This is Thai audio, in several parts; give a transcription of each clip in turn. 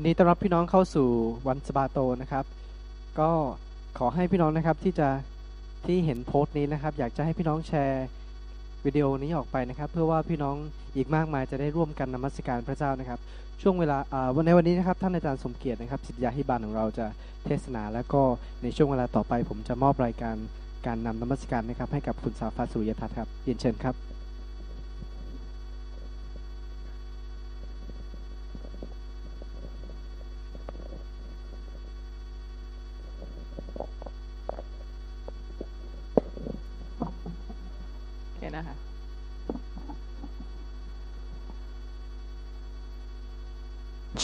ยินดีต้อนรับพี่น้องเข้าสู่วันสะบาโตนะครับก็ขอให้พี่น้องนะครับที่เห็นโพสต์นี้นะครับอยากจะให้พี่น้องแชร์วิดีโอนี้ออกไปนะครับเพื่อว่าพี่น้องอีกมากมายจะได้ร่วมกันนมัสการพระเจ้านะครับช่วงเวลาในวันนี้นะครับท่านอาจารย์สมเกียรตินะครับศิษยาภิบาลของเราจะเทศนาและก็ในช่วงเวลาต่อไปผมจะมอบรายการการนำนมัสการนะครับให้กับคุณสาฟ้าสุริยทัศน์ครับเรียนเชิญครับ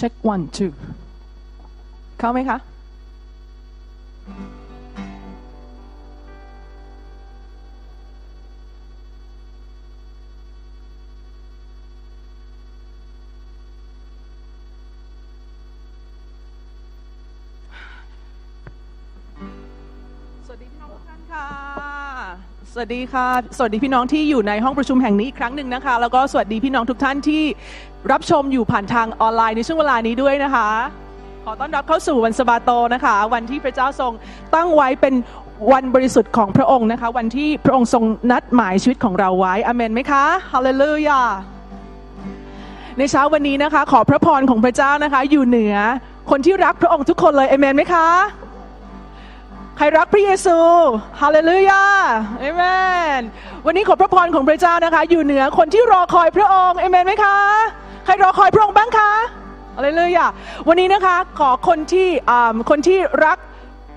Check 1 2 เข้าไหมคะสวัสดีทุกท่านค่ะสวัสดีค่ะสวัสดีพี่น้องที่อยู่ในห้องประชุมแห่งนี้อีกครั้งหนึ่งนะคะแล้วก็สวัสดีพี่น้องทุกท่านที่รับชมอยู่ผ่านทางออนไลน์ในช่วงเวลานี้ด้วยนะคะขอต้อนรับเข้าสู่วันสะบาโตนะคะวันที่พระเจ้าทรงตั้งไว้เป็นวันบริสุทธิ์ของพระองค์นะคะวันที่พระองค์ทรงนัดหมายชีวิตของเราไว้อาเมนไหมคะฮาเลลูยาในเช้าวันนี้นะคะขอพระพรของพระเจ้านะคะอยู่เหนือคนที่รักพระองค์ทุกคนเลยอาเมนไหมคะใครรักพระเยซูฮาเลลูยาอาเมนวันนี้ขอพระพรของพระเจ้านะคะอยู่เหนือคนที่รอคอยพระองค์อาเมนไหมคะใครรอคอยพระองค์บ้างคะอะไรเลยอ่ะวันนี้นะคะขอคนที่รัก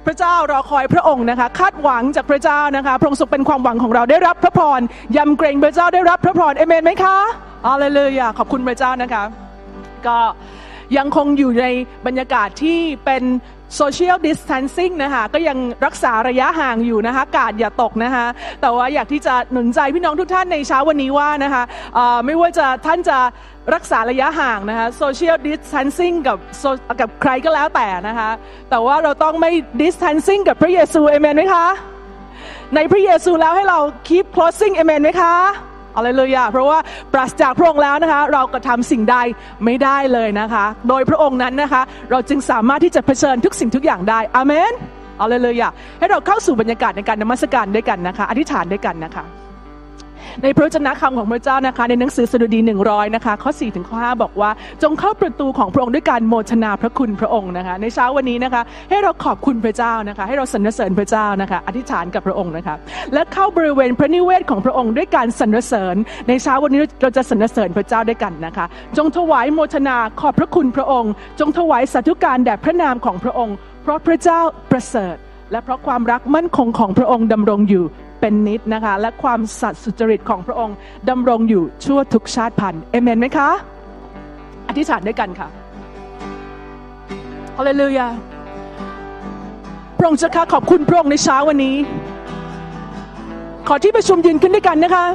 พระเจ้ารอคอยพระองค์นะคะคาดหวังจากพระเจ้านะคะพระองค์ทรงเป็นความหวังของเราได้รับพระพรยำเกรงพระเจ้าได้รับพระพรอาเมนไหมคะอะไรเลยอ่ะขอบคุณพระเจ้านะคะก็ยังคงอยู่ในบรรยากาศที่เป็น social distancing นะคะก็ยังรักษาระยะห่างอยู่นะคะกาดอย่าตกนะคะแต่ว่าอยากที่จะหนุนใจพี่น้องทุกท่านในเช้าวันนี้ว่านะคะไม่ว่าท่านจะรักษาระยะห่างนะคะ social distancing กับใครก็แล้วแต่นะคะแต่ว่าเราต้องไม่ distancing กับพระเยซูเอเมนไหมคะในพระเยซูแล้วให้เรา keep closing เอเมนไหมคะอะไรเลยอ่ะเพราะว่าปราศจากพระองค์แล้วนะคะเราก็ทำสิ่งใดไม่ได้เลยนะคะโดยพระองค์นั้นนะคะเราจึงสามารถที่จะเผชิญทุกสิ่งทุกอย่างได้อาเมนอะไรเลยอ่ะให้เราเข้าสู่บรรยากาศในการนมัสการด้วยกันนะคะอธิษฐานด้วยกันนะคะในพระวจนะคำของพระเจ้านะคะในหนังสือสดุดี100นะคะข้อ4ถึงข้อ5บอกว่าจงเข้าประตูของพระองค์ด้วยการโมทนาพระคุณพระองค์นะคะในเช้าวันนี้นะคะให้เราขอบคุณพระเจ้านะคะให้เราสรรเสริญพระเจ้านะคะอธิษฐานกับพระองค์นะคะและเข้าบริเวณพระนิเวศของพระองค์ด้วยการสรรเสริญในเช้าวันนี้เราจะสรรเสริญพระเจ้าด้วยกันนะคะจงถวายโมทนาขอบพระคุณพระองค์จงถวายสาธุการแด่พระนามของพระองค์เพราะพระเจ้าประเสริฐและเพราะความรักมั่นคงของพระองค์ดำรงอยู่เป็นนิดนะคะและความสัตย์สุจริตของพระองค์ดำรงอยู่ชั่วทุกชาติพันธุ์เอเมนไหมคะอธิษฐานด้วยกันค่ะฮาเลลูยาพระองค์เจ้าข้าขอบคุณพระองค์ในเช้าวันนี้ขอที่ประชุมยืนขึ้นด้วยกันนะคะ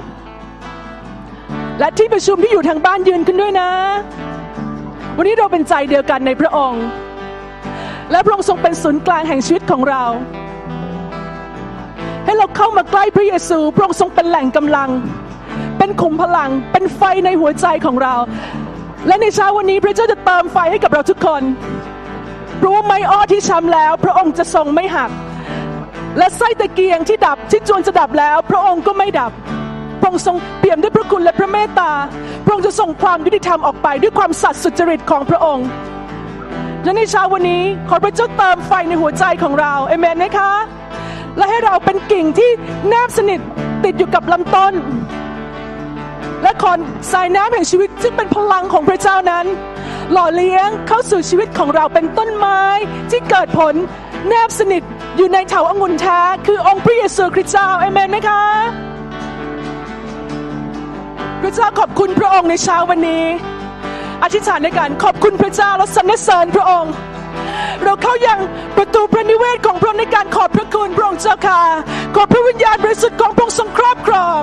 และที่ประชุมที่อยู่ทางบ้านยืนขึ้นด้วยนะวันนี้เราเป็นใจเดียวกันในพระองค์และพระองค์ทรงเป็นศูนย์กลางแห่งชีวิตของเราให้เราเข้ามาใกล้พระเยซูพระองค์ทรงเป็นแหล่งกำลังเป็นขุมพลังเป็นไฟในหัวใจของเราและในเช้าวันนี้พระเจ้าจะเติมไฟให้กับเราทุกคนเพราะว่าไม้อ้อที่ช้ำแล้วพระองค์จะทรงไม่หักและไส้ตะเกียงที่ดับที่จวนจะดับแล้วพระองค์ก็ไม่ดับพระองค์ทรงเปี่ยมด้วยพระคุณและพระเมตตาพระองค์จะส่งความยุติธรรมออกไปด้วยความสัตย์สุจริตของพระองค์และในเช้าวันนี้ขอพระเจ้าเติมไฟในหัวใจของเราอาเมนไหมคะและให้เราเป็นกิ่งที่แนบสนิทติดอยู่กับลำต้นและขอสายน้ำแห่งชีวิตซึ่งเป็นพลังของพระเจ้านั้นหล่อเลี้ยงเข้าสู่ชีวิตของเราเป็นต้นไม้ที่เกิดผลแนบสนิทอยู่ในเถาองุ่นแท้คือองค์พระเยซูคริสต์เจ้าอาเมนไหมคะพระเจ้าขอบคุณพระองค์ในเช้าวันนี้อธิษฐานในการขอบคุณพระเจ้าและสรรเสริญพระองค์เราเข้ายังประตูพระนิเวศของพระองค์ในการขอบพระคุณพระองค์เจ้าค่ะขอพระวิญญาณบริสุทธิ์ของพระองค์ทรงครอบครอง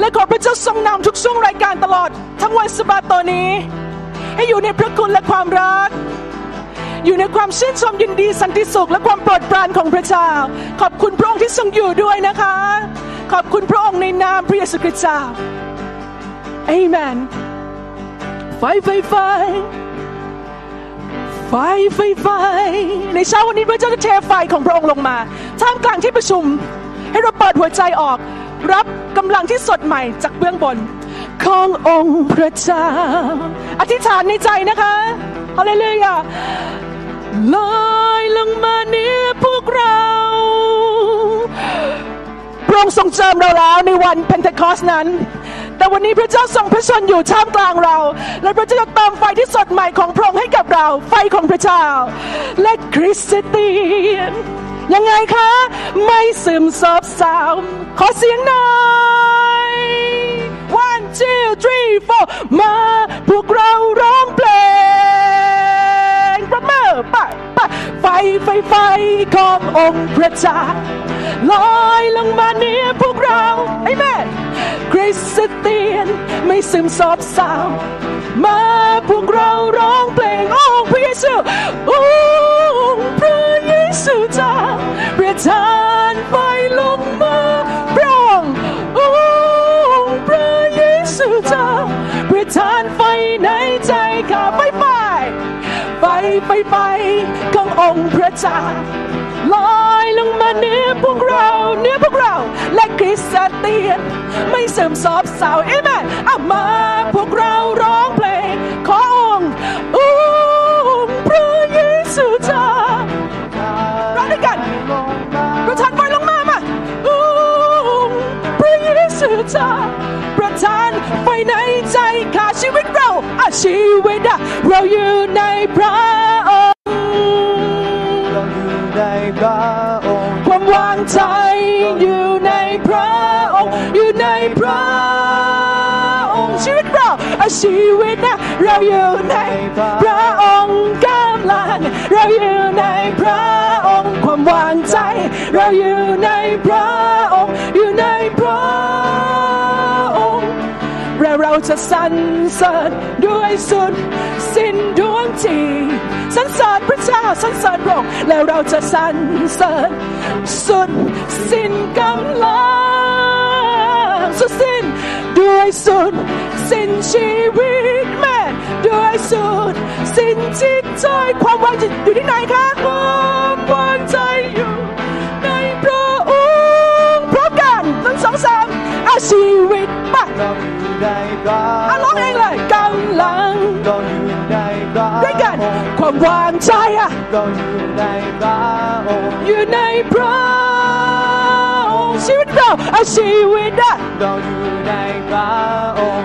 และขอพระเจ้าทรงนำทุกช่วงรายการตลอดทั้งวันสะบาโตนี้ให้อยู่ในพระคุณและความรักอยู่ในความชื่นชมยินดีสันติสุขและความโปรดปรานของพระเจ้าขอบคุณพระองค์ที่ทรงอยู่ด้วยนะคะขอบคุณพระองค์ในนามพระเยซูคริสต์เจ้าอาเมนไฟ ไฟในเช้าวันนี้พระเจ้าจะเทไฟของพระองค์ลงมาท่ามกลางที่ประชุมให้เราเปิดหัวใจออกรับกำลังที่สดใหม่จากเบื้องบนขององค์พระเจ้าอธิษฐานในใจนะคะฮาเลลูยาลอยลงมาเหนือพวกเราพระองค์ทรงเจิมเราแล้วในวันเพนเทคอสต์นั้นแต่วันนี้พระเจ้าทรงพระชนอยู่ท่ามกลางเราและพระเจ้าจะเติมไฟที่สดใหม่ของพระองค์ให้กับเราไฟของพระเจ้าและคริสเตียนยังไงคะไม่ซึมซาบเศร้าขอเสียงหน่อย one two three four มาพวกเราร้องเพลงประเมินไปไฟขององค์พระเจ้าลอยลงมาเหนือพวกเราเอเมนคริสเตียนไม่ซึมซาบเศร้ามาพวกเราร้องเพลงองค์พระเยซูองค์พระเยซูเจ้าประทานไฟลงมาพระองค์องค์พระเยซูเจ้าประทานไฟในใจข้าไฟขององค์พระเจ้าลอยลงมาเหนือพวกเราและคริสเตียนไม่ซึมซาบเศร้าเอเมนอ่ะมาพวกเราร้องเพลงขอองค์พระเยซูเจ้าร้องด้วยกันประทานไฟลงมาองค์พระเยซูเจ้าประทานไฟในใจข้าชีวิตเราชีวิตเราอยู่ในพระองค์ความวางใจอยู่ในพระองค์ชีวิตเราชีวิตเราอยู่ในพระองค์กำลังเราอยู่ในพระองค์ความวางใจเราอยู่ในพระองค์และเราจะสรรเสริญด้วยสุดสิ้นดวงใจสรรเสริญพระเจ้าสรรเสริญพระองค์และเราจะสรรเสริญสุดสิ้นกำลังสุดสิ้นด้วยสุดสิ้นชีวิตแม่ด้วยสุดสิ้นจิตใจความวางใจอยู่ที่ไหนคะความวางใจอยู่ในพระองค์พร้อมกัน1 2 3เอาชีวิตไปเอาร้องเองเลยกำลังด้วยกันความวางใจอยู่ในพระองค์ชีวิตเราเอาชีวิต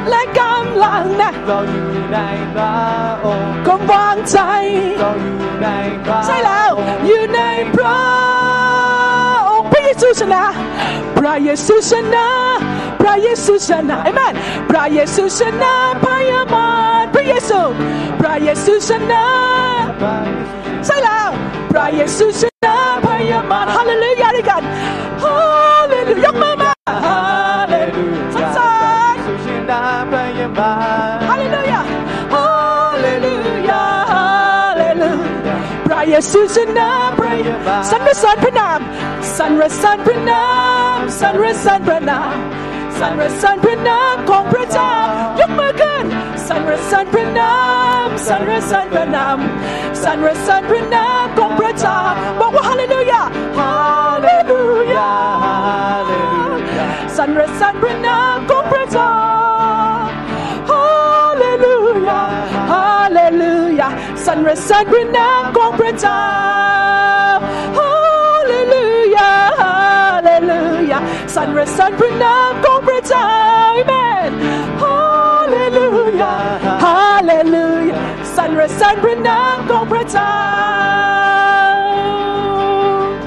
และกำลังความวางใจใช่แล้วอยู่ในพระองค์พระเยซูชนะพระเยซูชนะอาเมนพระเยซูชนะพยาบาทพระเยซูชนะใช่แล้วพระเยซูชนะพยาบาทฮาเลลูยาด้วยกันฮาเลลูยายกมือมาฮาเลลูยาฮาเลลูยาพระเยซูชนะพระยาบาทสรรเสริญพระนามสรรเสริญพระนามสรรเสริญพระนามของพระเจ้ายกมือขึ้นสรรเสริญพระนามสรรเสริญพระนามของพระเจ้าบอกว่าฮาเลลูยาสรรเสริญพระนามของพระเจ้าฮาเลลูยาสรรเสริญพระนามของพระเจ้าฮาเลลูยาสรรเสริญพระนามของพระเจ้าอาเมนฮาเลลูยาสรรเสริญพระนามของพระเจ้าอาเม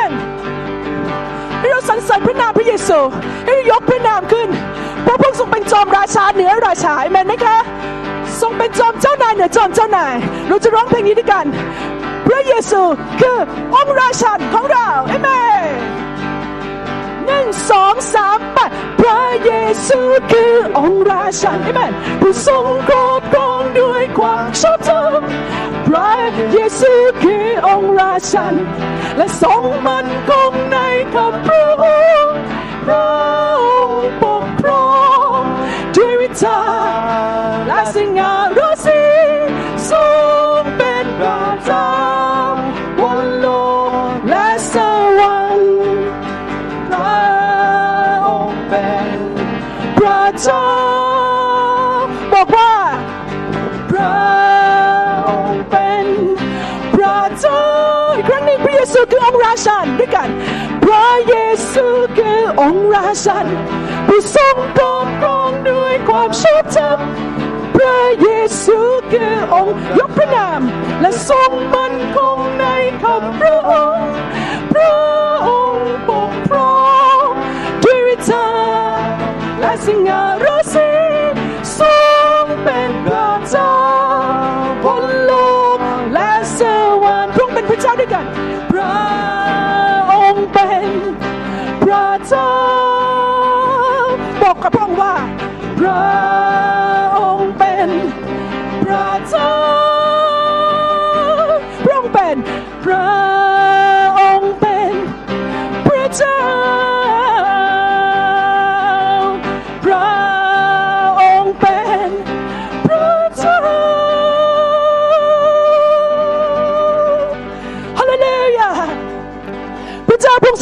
นให้เราสรรเสริญพระนามพระเยซูให้ยกพระนามขึ้นเพราะพระองค์ทรงเป็นจอมราชาเหนือราชาอาเมนนะคะทรงเป็นจอมเจ้านายเหนือจอมเจ้านายเราจะร้องเพลงนี้ด้วยกันพระเยซูคือองค์ราชาของเราอาเมน1 2 3 ไปพระเยซูคือองค์ราชาอาเมนผู้ทรงครอบครองด้วยความชอบธรรมพระเยซูคือองค์ราชาและทรงมั่นคงในคำพระองค์ปกครองด้วยวิชาและสง่าราศีทรงเป็น ดครั้งนี้พระเยซูคือองค์ราชันด้วยกันพระเยซูคือองค์ราชันผู้ทรงปกครองด้วยความชอบธรรมพระเยซูคือองค์ยกพระนามและทรงมั่นคงในคำพระองค์พระองค์ปกครองด้วยฤทธาและสิงหาราศีทรงเป็นพระเจ้าบนโลกและสวรรค์พระองค์เป็นพระเจ้าด้วยกันพระองค์เป็นพระเจ้าบอกกับพระองค์ว่าพระองค์เป็นพระเจ้าพระองค์เป็นพระองค์เป็นพระเจ้าพระองค์ทร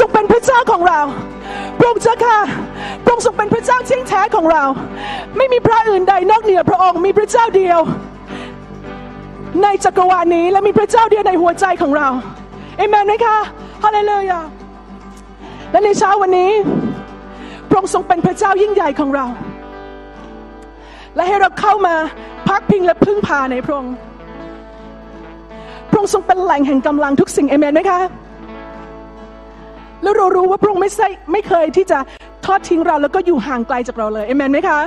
งเป็นพระเจ้าของเราพระองค์เจ้าค่ะพระองค์ทรงเป็นพระเจ้าที่แท้ของเราไม่มีพระอื่นใดนอกเหนือพระองค์มีพระเจ้าเดียวในจักรวาลนี้และมีพระเจ้าเดียวในหัวใจของเราเอเมนไหมคะฮาเลลูยาและในเช้าวันนี้พระองค์ทรงเป็นพระเจ้ายิ่งใหญ่ของเราและให้เราเข้ามาพักพิงและพึ่งพาในพระองค์พระองค์ทรงเป็นแหล่งแห่งกำลังทุกสิ่งเอเมนไหมคะแล้วเรารู้ว่าพระองค์ไม่เคยที่จะทอดทิ้งเราแล้วก็อยู่ห่างไกลจากเราเลยเอเมนไหมคะ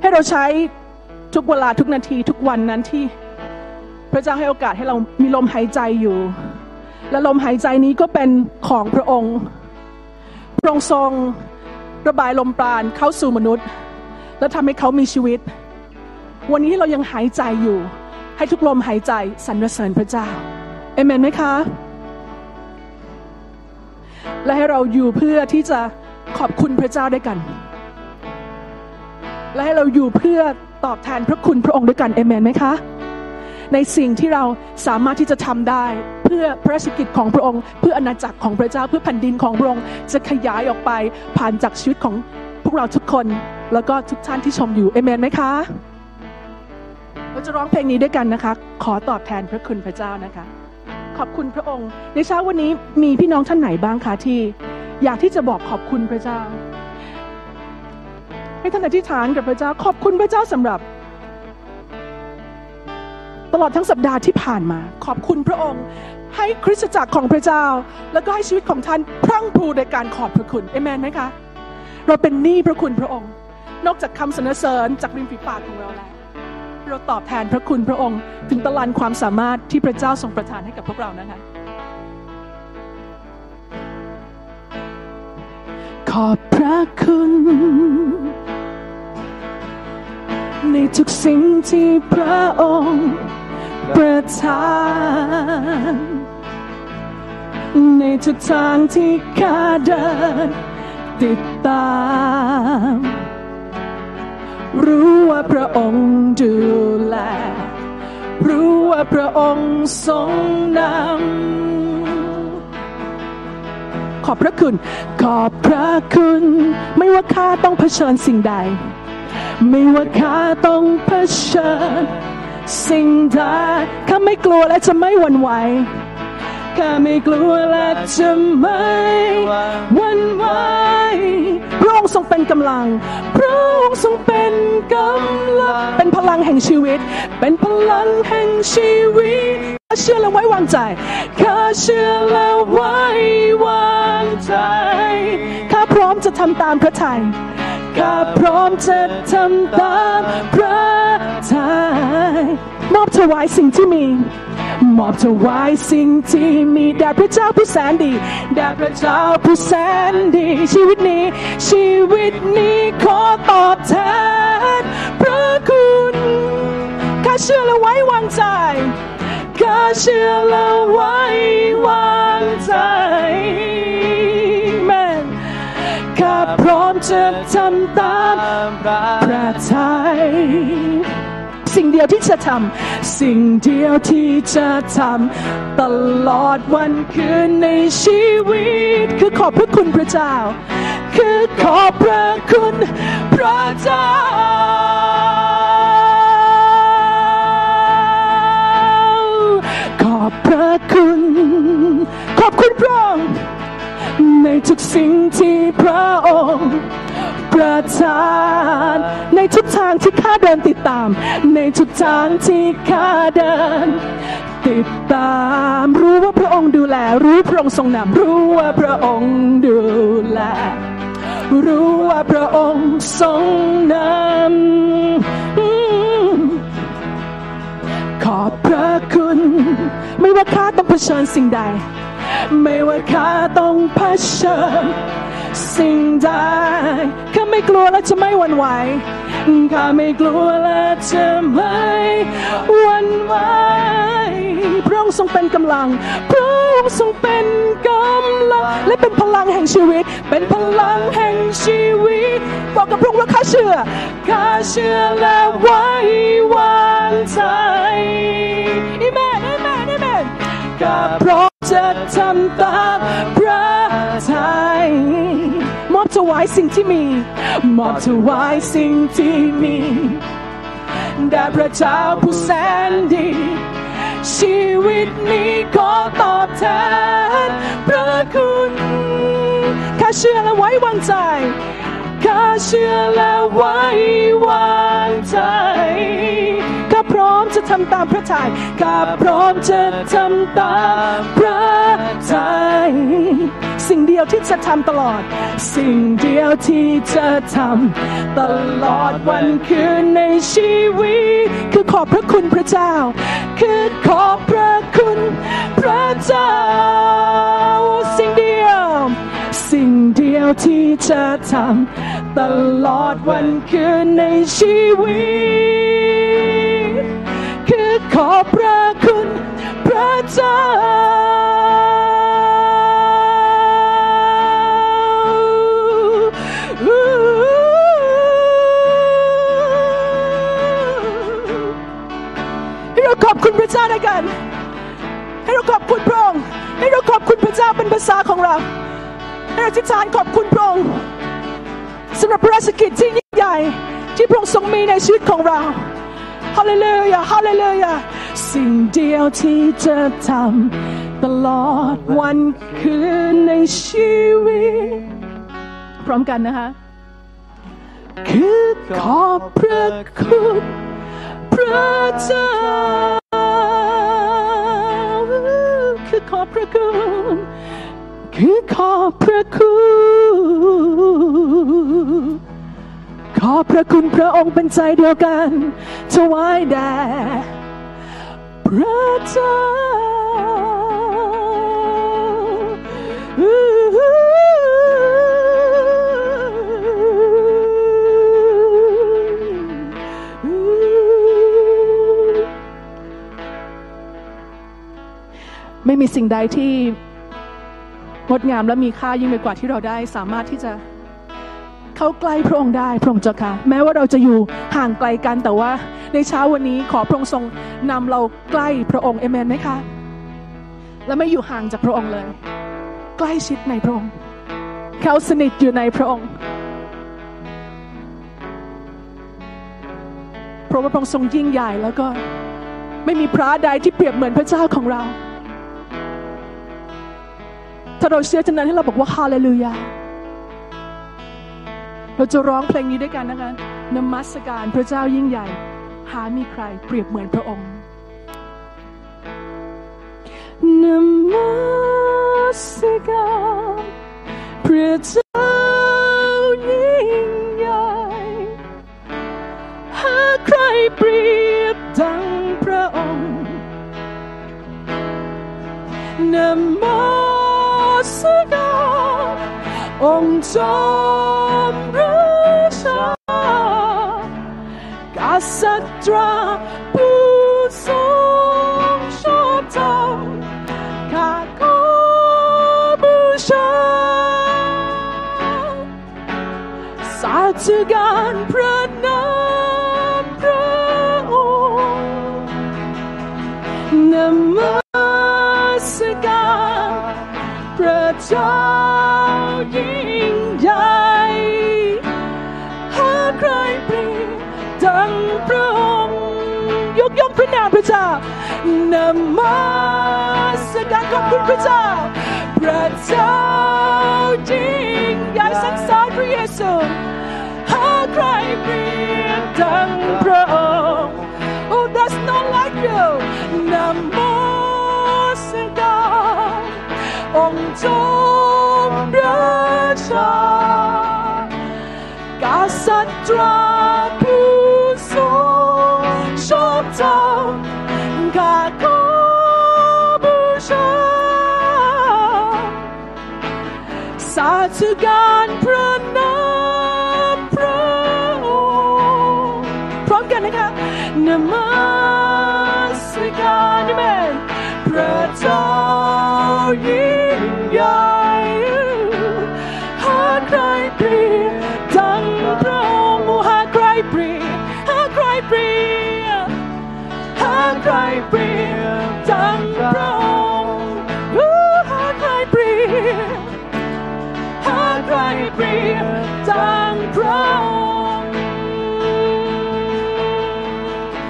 ให้เราใช้ทุกเวลาทุกนาทีทุกวันนั้นที่พระเจ้าให้โอกาสให้เรามีลมหายใจอยู่และลมหายใจนี้ก็เป็นของพระองค์พระองค์ทรงระบายลมปราณเข้าสู่มนุษย์และทำให้เขามีชีวิตวันนี้เรายังหายใจอยู่ให้ทุกลมหายใจสรรเสริญพระเจ้าเอเมนไหมคะและให้เราอยู่เพื่อที่จะขอบคุณพระเจ้าด้วยกันและให้เราอยู่เพื่อตอบแทนพระคุณพระองค์ด้วยกันเอเมนไหมคะในสิ่งที่เราสามารถที่จะทำได้เพื่อพระราชกิจของพระองค์เพื่ออาณาจักรของพระเจ้าเพื่อแผ่นดินของพระองค์จะขยายออกไปผ่านจากชีวิตของพวกเราทุกคนแล้วก็ทุกท่านที่ชมอยู่เอเมนไหมคะเราจะร้องเพลงนี้ด้วยกันนะคะขอตอบแทนพระคุณพระเจ้านะคะขอบคุณพระองค์ในเช้าวันนี้มีพี่น้องท่านไหนบ้างคะที่อยากที่จะบอกขอบคุณพระเจ้าให้ท่านอธิษฐานกับพระเจ้าขอบคุณพระเจ้าสำหรับตลอดทั้งสัปดาห์ที่ผ่านมาขอบคุณพระองค์ให้คริสตจักรของพระเจ้าแล้วก็ให้ชีวิตของท่านพรั่งพรูในการขอบพระคุณเอเมนไหมคะเราเป็นหนี้พระคุณพระองค์นอกจากคำสรรเสริญจากริมฝีปากของเราแล้วเราตอบแทนพระคุณพระองค์ถึงตลอดความสามารถที่พระเจ้าทรงประทานให้กับพวกเรานะคะขอบพระคุณในทุกสิ่งที่พระองค์ประทานในทุกทางที่ข้าเดินติดตามรู้ว่าพระองค์ดูแลรู้ว่าพระองค์ทรงนำขอบพระคุณขอบพระคุณไม่ว่าข้าต้องเผชิญสิ่งใดไม่ว่าข้าต้องเผชิญสิ่งใดข้าไม่กลัวและจะไม่หวั่นไหวข้าไม่กลัวและจะไม่หวั่นไหวพระองค์ทรงเป็นกำลังพระองค์ทรงเป็นกำลังเป็นพลังแห่งชีวิตเป็นพลังแห่งชีวิตข้าเชื่อและไว้วางใจข้าเชื่อและไว้วางใจข้าพร้อมจะทำตามพระทัยข้าพร้อมจะทำตามพระทัยมอบถวายสิ่งที่มีมอบถวายสิ่งที่มีแด่พระเจ้าผู้แสนดีแด่พระเจ้าผู้แสนดีชีวิตนี้ขอตอบแทนพระคุณข้าเชื่อและไว้วางใจข้าเชื่อและไว้วางใจแม่ข้าพร้อมจะทำตามพระทัยสิ่งเดียวที่จะทำสิ่งเดียวที่จะทำตลอดวันคืนในชีวิตคือขอบพระคุณพระเจ้าคือขอบพระคุณพระเจ้า คุณขอบคุณพระองค์ในทุกสิ่งที่พระองค์ประทานในทุกทางที่ข้าเดินติดตามในทุกทางที่ข้าเดินติดตามรู้ว่าพระองค์ดูแลรู้พระองค์ทรงนำรู้ว่าพระองค์ดูแลรู้ว่าพระองค์ทรงนำขอบพระคุณไม่ว่าข้าต้องเผชิญสิ่งใดไม่ว่าข้าต้องเผชิญสิ่งใดข้าไม่กลัวและจะไม่หวั่นไหวข้าไม่กลัวและจะไม่หวั่นไหวพระองค์ทรงเป็นกำลังพระองค์ทรงเป็นกำลังและเป็นพลังแห่งชีวิตเป็นพลังแห่งชีวิตบอกกับพระองค์ว่าข้าเชื่อและไว้วางใจอาเมนข้าพร้อมจะทำตามพระทัยมอบถวายสิ่งที่มีมอบถวายสิ่งที่มีแด่พระเจ้าผู้แสนดีชีวิตนี้ขอตอบแทนพระคุณข้าเชื่อและไว้วางใจข้าเชื่อและไว้วางใจข้าพร้อมจะทำตามพระทัยข้าพร้อมจะทำตามพระทัยสิ่งเดียวที่จะทำตลอดสิ่งเดียวที่จะทำตลอดวันคืนในชีวิตคือขอบพระคุณพระเจ้าคือขอบพระคุณพระเจ้าสิ่งเดียวที่จะทำตลอดวันคืนในชีวิตคือขอบพระคุณพระเจ้าให้เราขอบคุณพระเจ้าด้วยกันให้เราขอบคุณพระองค์ให้เราขอบคุณพระเจ้าเป็นภาษาของเราอธิษฐานขอบคุณพระองค์สำหรับภารกิจที่ยิ่งใหญ่ที่พระองค์ทรงมีในชีวิตของเราฮาเลลูยาฮาเลลูยาสิ่งเดียวที่จะทำตลอดวันคืนในชีวิตพร้อมกันนะคะคือขอบพระคุณพระเจ้าคือขอบพระคุณคือขอบพระคุณขอบพระคุณพระองค์เป็นใจเดียวกันถวายแด่พระเจ้าไม่มีสิ่งใดที่งดงามและมีค่ายิ่งไปกว่าที่เราได้สามารถที่จะเข้าใกล้พระองค์ได้พระองค์เจ้าค่ะแม้ว่าเราจะอยู่ห่างไกลกันแต่ว่าในเช้าวันนี้ขอพระองค์ทรงนำเราใกล้พระองค์เอเมนไหมคะและไม่อยู่ห่างจากพระองค์เลยใกล้ชิดในพระองค์เข้าสนิทอยู่ในพระองค์เพราะว่าพระองค์ทรงยิ่งใหญ่แล้วก็ไม่มีพระใดที่เปรียบเหมือนพระเจ้าของเราถ้าเราเชื่อฉะนั้นให้เราบอกว่าฮาเลลูยาเราจะร้องเพลงนี้ด้วยกันนะคะนมัสการพระเจ้ายิ่งใหญ่หามีใครเปรียบเหมือนพระองค์นมัสการพระเจ้ายิ่งใหญ่หาใครเปรียบดังพระองค์นมัสการองค์จอมราชากษัตริย์ผู้ทรงชอบธรรมข้าขอบูชาสาธุการพระนามพระองค์นมัสการพระเจ้ายิ่งใหญ่หาใครเปรียบดังพระองค์ยกย่องพระนามพระเจ้านมัส สักการขอบคุณพระเจ้าพระเจ้ายิ่งใหญ่สรรเสริญพระเยซูหาใครเปรียบดังพระองค์ Who does not like you นโมสักการองค์ทรงราชากษัตริย์ผู้ทรงชอบธรรมกาขอบูชาสาธุการพระนามพระองค์พร้อมกันนะคะนมัสการอาเมนพระเจ้ายิ่งใหญ่หาใครเปรียบดังพระองค์หาใครเปรียบหาใครเปรียบหาใครเปรียบดังพระองค์หาใครเปรียบหาใครเปรียบดังพระองค์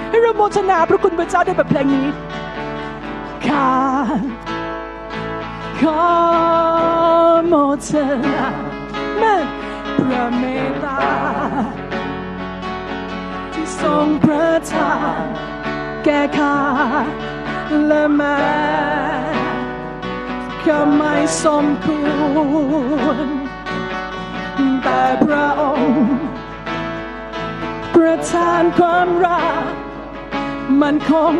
ให้เราโมทนาพระคุณพระเจ้าด้วยแบบเพลงนี้ข้าขอโมทนาแม่พระเมตตาที่ทรงประทานแก่ข้าและแม่ข้าไม่สมควรแต่พระองค์ประทานความรักมันคง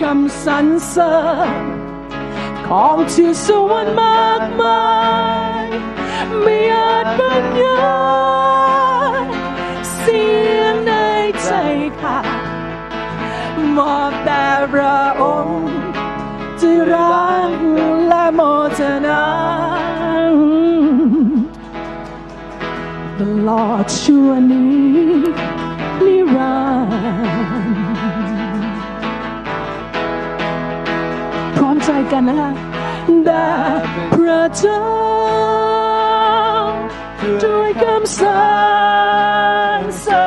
คำสรรเสริญของที่สวรรค์มากมายไม่อาจบรรยายเสียงในใจข้ามอบแต่พระองค์จะรักและโมทนาตลอดชั่วนี้นิรันดร์ใจกันนะคะได้พระเจ้าด้วยคำสรรเสริ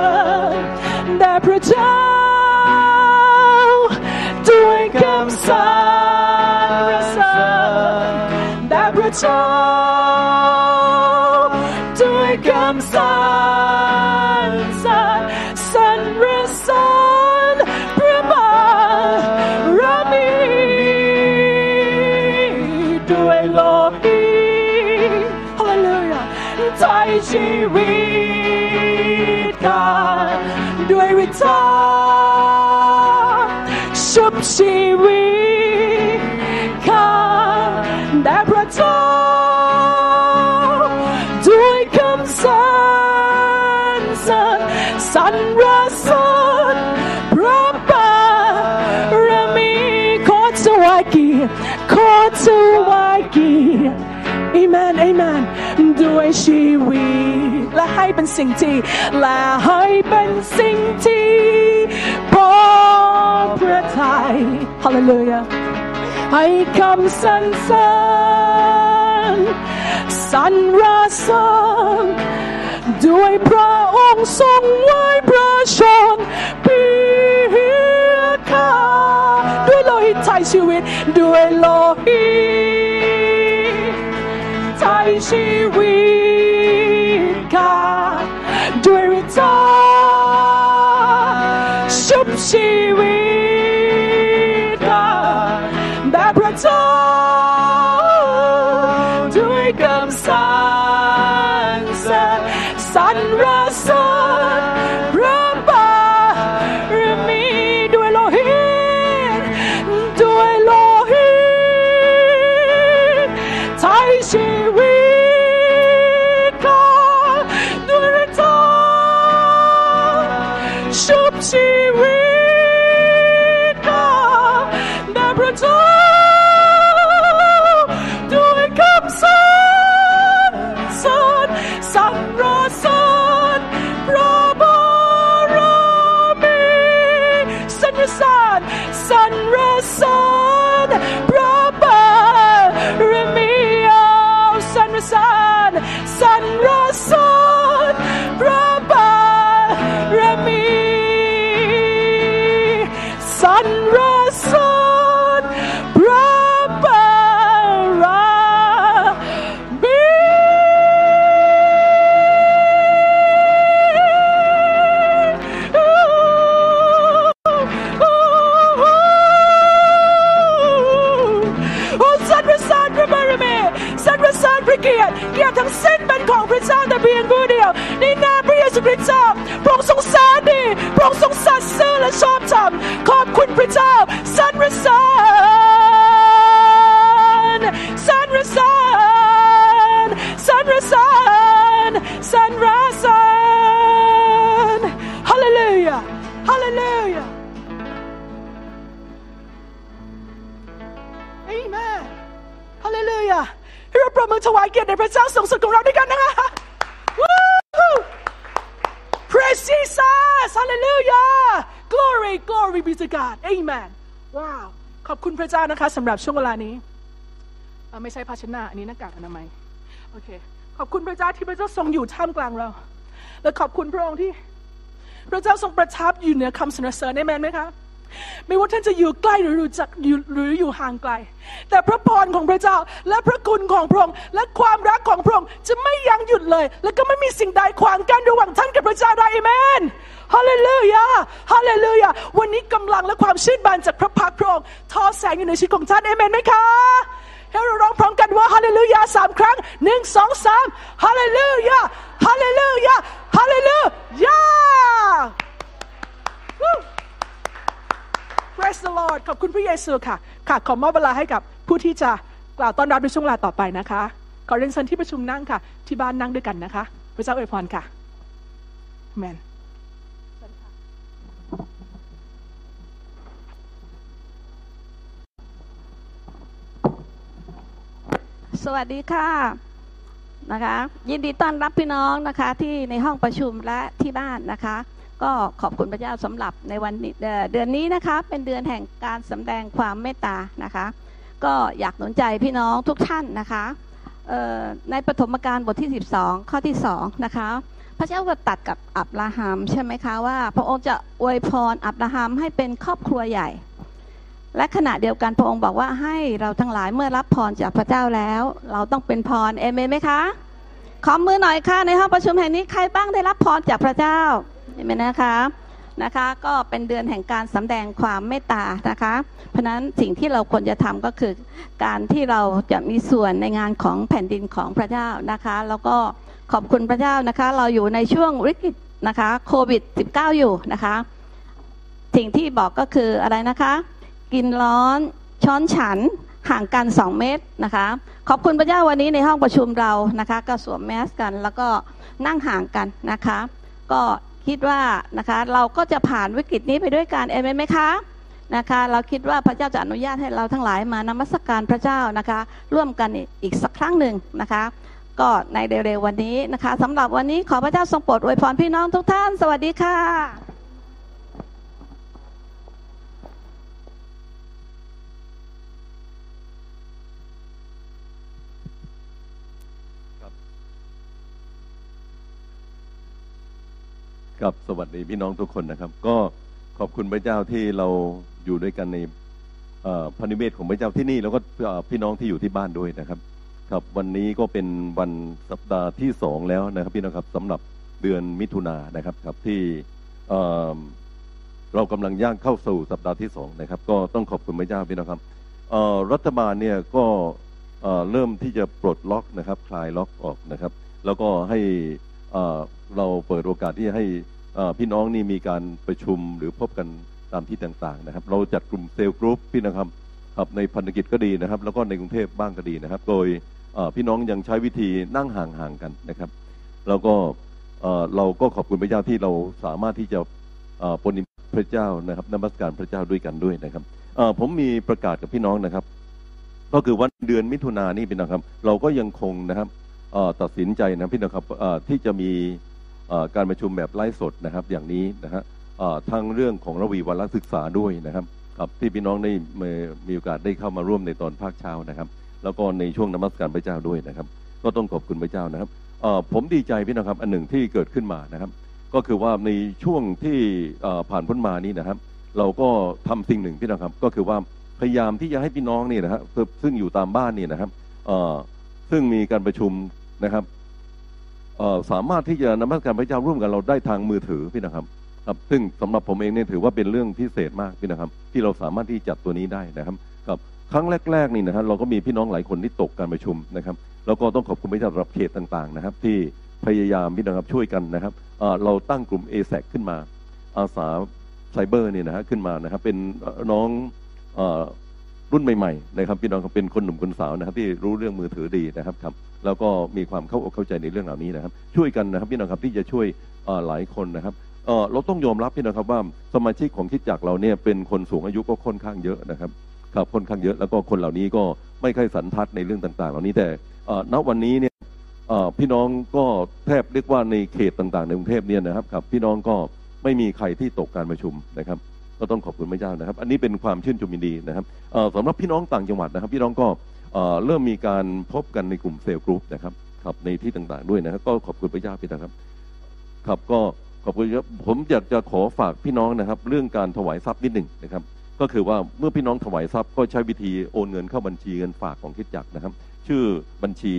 ญได้พระเจ้าด้วยคำสรรเสริญได้พระเจ้าด้วยคำสรรเสริญสรรเสริญพระบารมีด้วยโลกีฮาเลลูยาใจชีวิตกันด้วยวิชาชุบชีวิตกันได้พระเจ้าด้วยคำสรรเสริญสรรเสริญพระบารมีขอถวายเกียรติขอถวายเกียรติอาเมนอาเมนด้วยชีวิตและให้เป็นสิ่งที่และให้เป็นสิ่งที่พอพระทัยฮาเลลูยาให้คำสรรเสริญสรรเสริญด้วยพระองค์ทรงไว้ประชนปีข้าด้วยโลหิตไถ่ชีวิตด้วยโลหิตไถ่ชีวิตข้าด้วยฤทธิ์ชุบชีวิตข้าได้พระเจ้าด้วยคำสรรเสริญสรรเสริญพระบารมีด้วยโลหิตด้วยโลหิตไถ่ชีวิตข้าด้วยฤทธิ์ชุบชีวิตข้าได้พระเจ้าด้วยคำสรรเสริญสรรเสริญพระบารมีสรรเสริญสรรเสริญพระบารมีสรรเสริญสรรเสริญพระบารมีสรรเสริญ เกียรติเกียรติทั้งสิ้นเป็นของพระเจ้าแต่เพียงผู้เดียวในนามพระเยซูคริสต์เจ้าพระองค์ทรงแสนดีพระองค์ทรงสัตย์ซื่อและชอบธรรมขอบคุณพระเจ้าสรรเสริญสรรเสริญสรรเสริญสรรเสริญฮาเลลูยาฮาเลลูยาอาเมนฮาเลลูยาเราประมือถวายเกียรติในพระเจ้าสูงสุดของเราด้วยกันนะคะ Woo! Praise Jesus! Hallelujah! Glory, glory be to God. Amen. Wow. ขอบคุณพระเจ้านะคะสำหรับช่วงเวลานี้ไม่ใช่ภาชนะอันนี้หน้ากากอนามัยโอเคขอบคุณพระเจ้าที่พระเจ้าทรงอยู่ท่ามกลางเราและขอบคุณพระองค์ที่พระเจ้าทรงประทับอยู่เหนือคำสรรเสริญได้แม่นไหมคะไม่ว่าท่านจะอยู่ใกล้หรืออยู่ห่างไกลแต่พระพรของพระเจ้าและพระคุณของพระองค์และความรักของพระองค์จะไม่ยั้งหยุดเลยและก็ไม่มีสิ่งใดขวางกั้นระหว่างท่านกับพระเจ้าได้อาเมนฮาเลลูยาฮาเลลูยาวันนี้กำลังและความชื่นบานจากพระพักตร์พระองค์ทอแสงอยู่ในชีวิตของท่านอาเมนไหมคะให้เราร้องพร้อมกันว่าฮาเลลูยา3ครั้ง 1 2 3ฮาเลลูยาฮาเลลูยาฮาเลลูยาPraise the Lord ขอบคุณพระเยซูค่ะค่ะขอมอบเวลาให้กับผู้ที่จะกล่าวต้อนรับในช่วงเวลาต่อไปนะคะขอเรียนเชิญที่ประชุมนั่งค่ะที่บ้านนั่งด้วยกันนะคะพระเจ้าอวยพรค่ะอาเมนสวัสดีค่ะนะคะยินดีต้อนรับพี่น้องนะคะที่ในห้องประชุมและที่บ้านนะคะก็ขอบคุณพระเจ้าสำหรับในวันเดือนนี้นะคะเป็นเดือนแห่งการสำแดงความเมตตานะคะก็อยากหนุนใจพี่น้องทุกท่านนะคะในปฐมกาลบทที่12ข้อที่2นะคะพระเจ้าก็ตัดกับอับราฮัมใช่ไหมคะว่าพระองค์จะอวยพรอับราฮัมให้เป็นครอบครัวใหญ่และขณะเดียวกันพระองค์บอกว่าให้เราทั้งหลายเมื่อรับพรจากพระเจ้าแล้วเราต้องเป็นพรเอเมนไหมคะขอมือหน่อยค่ะในห้องประชุมแห่งนี้ใครบ้างได้รับพรจากพระเจ้าเห็นไหมนะคะก็เป็นเดือนแห่งการสำแดงความเมตตานะคะเพราะนั้นสิ่งที่เราควรจะทำก็คือการที่เราจะมีส่วนในงานของแผ่นดินของพระเจ้านะคะแล้วก็ขอบคุณพระเจ้านะคะเราอยู่ในช่วงวิกฤตนะคะโควิด-19 อยู่นะคะสิ่งที่บอกก็คืออะไรนะคะกินร้อนช้อนฉันห่างกัน2เมตรนะคะขอบคุณพระเจ้าวันนี้ในห้องประชุมเรานะคะก็สวมแมสกันแล้วก็นั่งห่างกันนะคะก็คิดว่านะคะเราก็จะผ่านวิกฤตนี้ไปด้วยกันเอเมนไหมคะนะคะเราคิดว่าพระเจ้าจะอนุญาตให้เราทั้งหลายมานมัสการพระเจ้านะคะร่วมกันอีกสักครั้งหนึ่งนะคะก็ในเร็วๆวันนี้นะคะสำหรับวันนี้ขอพระเจ้าทรงโปรดอวยพรพี่น้องทุกท่านสวัสดีค่ะกับสวัสดีพี่น้องทุกคนนะครับก็ขอบคุณพระเจ้าที่เราอยู่ด้วยกันในพระนิเวศของพระเจ้าที่นี่แล้วก็พี่น้องที่อยู่ที่บ้านด้วยนะครับครับวันนี้ก็เป็นวันสัปดาห์ที่2แล้วนะครับพี่น้องครับสำหรับเดือนมิถุนายนนะครับครับที่เรากำลังย่างเข้าสู่สัปดาห์ที่2นะครับก็ต้องขอบคุณพระเจ้าพี่น้องครับรัฐบาลเนี่ยก็เริ่มที่จะปลดล็อกนะครับคลายล็อกออกนะครับแล้วก็ให้เราเปิดโอกาสที่ให้พี่น้องนี่มีการประชุมหรือพบกันตามที่ต่างๆนะครับเราจัดกลุ่มเซลล์กรุ๊ปพี่นะครับในพันธกิจก็ดีนะครับแล้วก็ในกรุงเทพบ้างก็ดีนะครับโดยพี่น้องยังใช้วิธีนั่งห่างๆกันนะครับแล้วก็เราก็ขอบคุณพระเจ้าที่เราสามารถที่จะปนิพระเจ้านะครับนมัสการพระเจ้าด้วยกันด้วยนะครับผมมีประกาศกับพี่น้องนะครับก็คือวันเดือนมิถุนายนนี่พี่นะครับเราก็ยังคงนะครับตัดสินใจนะพี่นะครับที่จะมีการประชุมแบบไลฟ์สดนะครับอย่างนี้นะฮะทั้งเรื่องของระวีวรรณศึกษาด้วยนะครับที่พี่น้องได้มีโอกาสได้เข้ามาร่วมในตอนภาคเช้านะครับแล้วก็ในช่วงนมัสการพระเจ้าด้วยนะครับก็ต้องขอบคุณพระเจ้านะครับผมดีใจพี่นะครับอันหนึ่งที่เกิดขึ้นมานะครับก็คือว่าในช่วงที่ผ่านพ้นมานี้นะครับเราก็ทำสิ่งหนึ่งพี่นะครับก็คือว่าพยายามที่จะให้พี่น้องนี่นะครับซึ่งอยู่ตามบ้านนี่นะครับซึ่งมีการประชุมนะครับสามารถที่จะนมัสการพระเจ้าร่วมกันเราได้ทางมือถือพี่นะครับซึ่งสำหรับผมเองเนี่ยถือว่าเป็นเรื่องพิเศษมากพี่นะครับที่เราสามารถที่จัดตัวนี้ได้นะครับ ครั้งแรกๆนี่นะฮะเราก็มีพี่น้องหลายคนที่ตกการประชุมนะครับแล้วก็ต้องขอบคุณไปยังระดับเขตต่างๆนะครับที่พยายามพี่น้องครับช่วยกันนะครับเราตั้งกลุ่ม ASAC ขึ้นมาอาสาไซเบอร์เนี่ยนะฮะขึ้นมานะครับเป็นน้องรุ่นใหม่ๆนะครับพี่น้องเป็นคนหนุ่มคนสาวนะครับที่รู้เรื่องมือถือดีนะครับครับแล้วก็มีความเข้าอกเข้าใจในเรื่องเหล่านี้นะครับช่วยกันนะครับพี่น้องครับที่จะช่วยหลายคนนะครับเราต้องยอมรับพี่น้องครับว่าสมาชิกของคริสตจักรเราเนี่ยเป็นคนสูงอายุก็ค่อนข้างเยอะนะครับครับค่อนข้างเยอะแล้วก็คนเหล่านี้ก็ไม่ค่อยสันทัดในเรื่องต่างๆเหล่านี้แต่ณวันนี้เนี่ยพี่น้องก็แทบเรียกว่าในเขตต่างๆในกรุงเทพเนี่ยนะครับครับพี่น้องก็ไม่มีใครที่ตกการประชุมนะครับก็ต้องขอบคุณพระเจ้านะครับอันนี้เป็นความชื่นชมยินดีนะครับสำหรับพี่น้องต่างจังหวัดนะครับพี่น้องก็เริ่มมีการพบกันในกลุ่มเซลล์กรุ๊ปนะครับครับในที่ต่างๆด้วยนะครับก็ขอบคุณพระเจ้าพี่นะครับครับก็ขอบคุณครับผมอยากจะขอฝากพี่น้องนะครับเรื่องการถวายทรัพย์นิดหนึ่งนะครับก็คือว่าเมื่อพี่น้องถวายทรัพย์ก็ใช้วิธีโอนเงินเข้าบัญชีเงินฝากของคริสตจักรนะครับชื่อบัญชี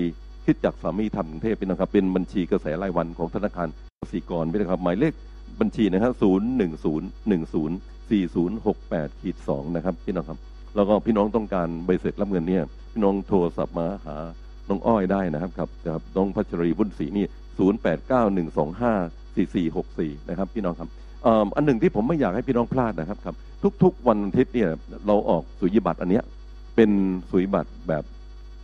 คริสตจักรสามีธรรมกรุงเทพนะครับเป็นบัญชีกระแสรายวันของธนาคารกสิกรพี่นะครับหมายเลขบัญชีนะครับ010104068-2นะครับพี่น้องครับแล้วก็พี่น้องต้องการใบเสร็จรับเงินเนี่ยพี่น้องโทรศัพท์มาหาน้องอ้อยได้นะครับครับครับน้องพัชรีบุญศรีนี่0891254464นะครับพี่น้องครับอันหนึ่งที่ผมไม่อยากให้พี่น้องพลาดนะครับครับทุกๆวันอาทิตย์เนี่ยเราออกสุญญบัตรอันเนี้ยเป็นสุญญบัตรแบบ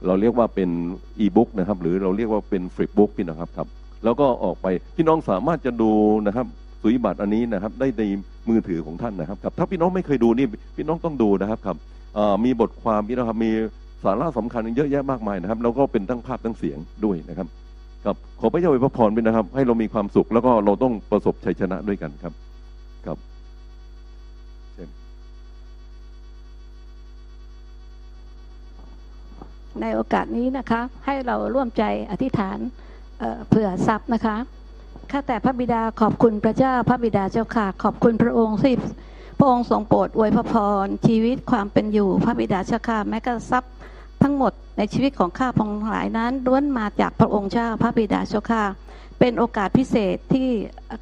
เราเรียกว่าเป็นอีบุ๊กนะครับหรือเราเรียกว่าเป็นฟลิปบุ๊กพี่น้องครับครับแล้วก็ออกไปพี่น้องสามารถจะดูนะครับสุญญบัตรอันนี้นะครับได้ในมือถือของท่านนะครับครับถ้าพี่น้องไม่เคยดูนี่พี่น้องต้องดูนะครับครับมีบทความพี่น้องครับมีสาระสำคัญเยอะแยะมากมายนะครับแล้วก็เป็นทั้งภาพทั้งเสียงด้วยนะครับครับขอพระเจ้าอวยพรพี่นะครับให้เรามีความสุขแล้วก็เราต้องประสบชัยชนะด้วยกันครับครับในโอกาสนี้นะคะให้เราร่วมใจอธิษฐานเผื่อทรัพย์นะคะข้าแต่พระบิดาขอบคุณพระเจ้าพระบิดาเจ้าค่ะขอบคุณพระองค์ที่พระองค์ทรงโปรดอวยพรชีวิตความเป็นอยู่พระบิดาเจ้าค่ะแม้กระทั่งทรัพย์ทั้งหมดในชีวิตของข้าพงหลายนั้นล้วนมาจากพระองค์เจ้าพระบิดาเจ้าค่ะเป็นโอกาสพิเศษที่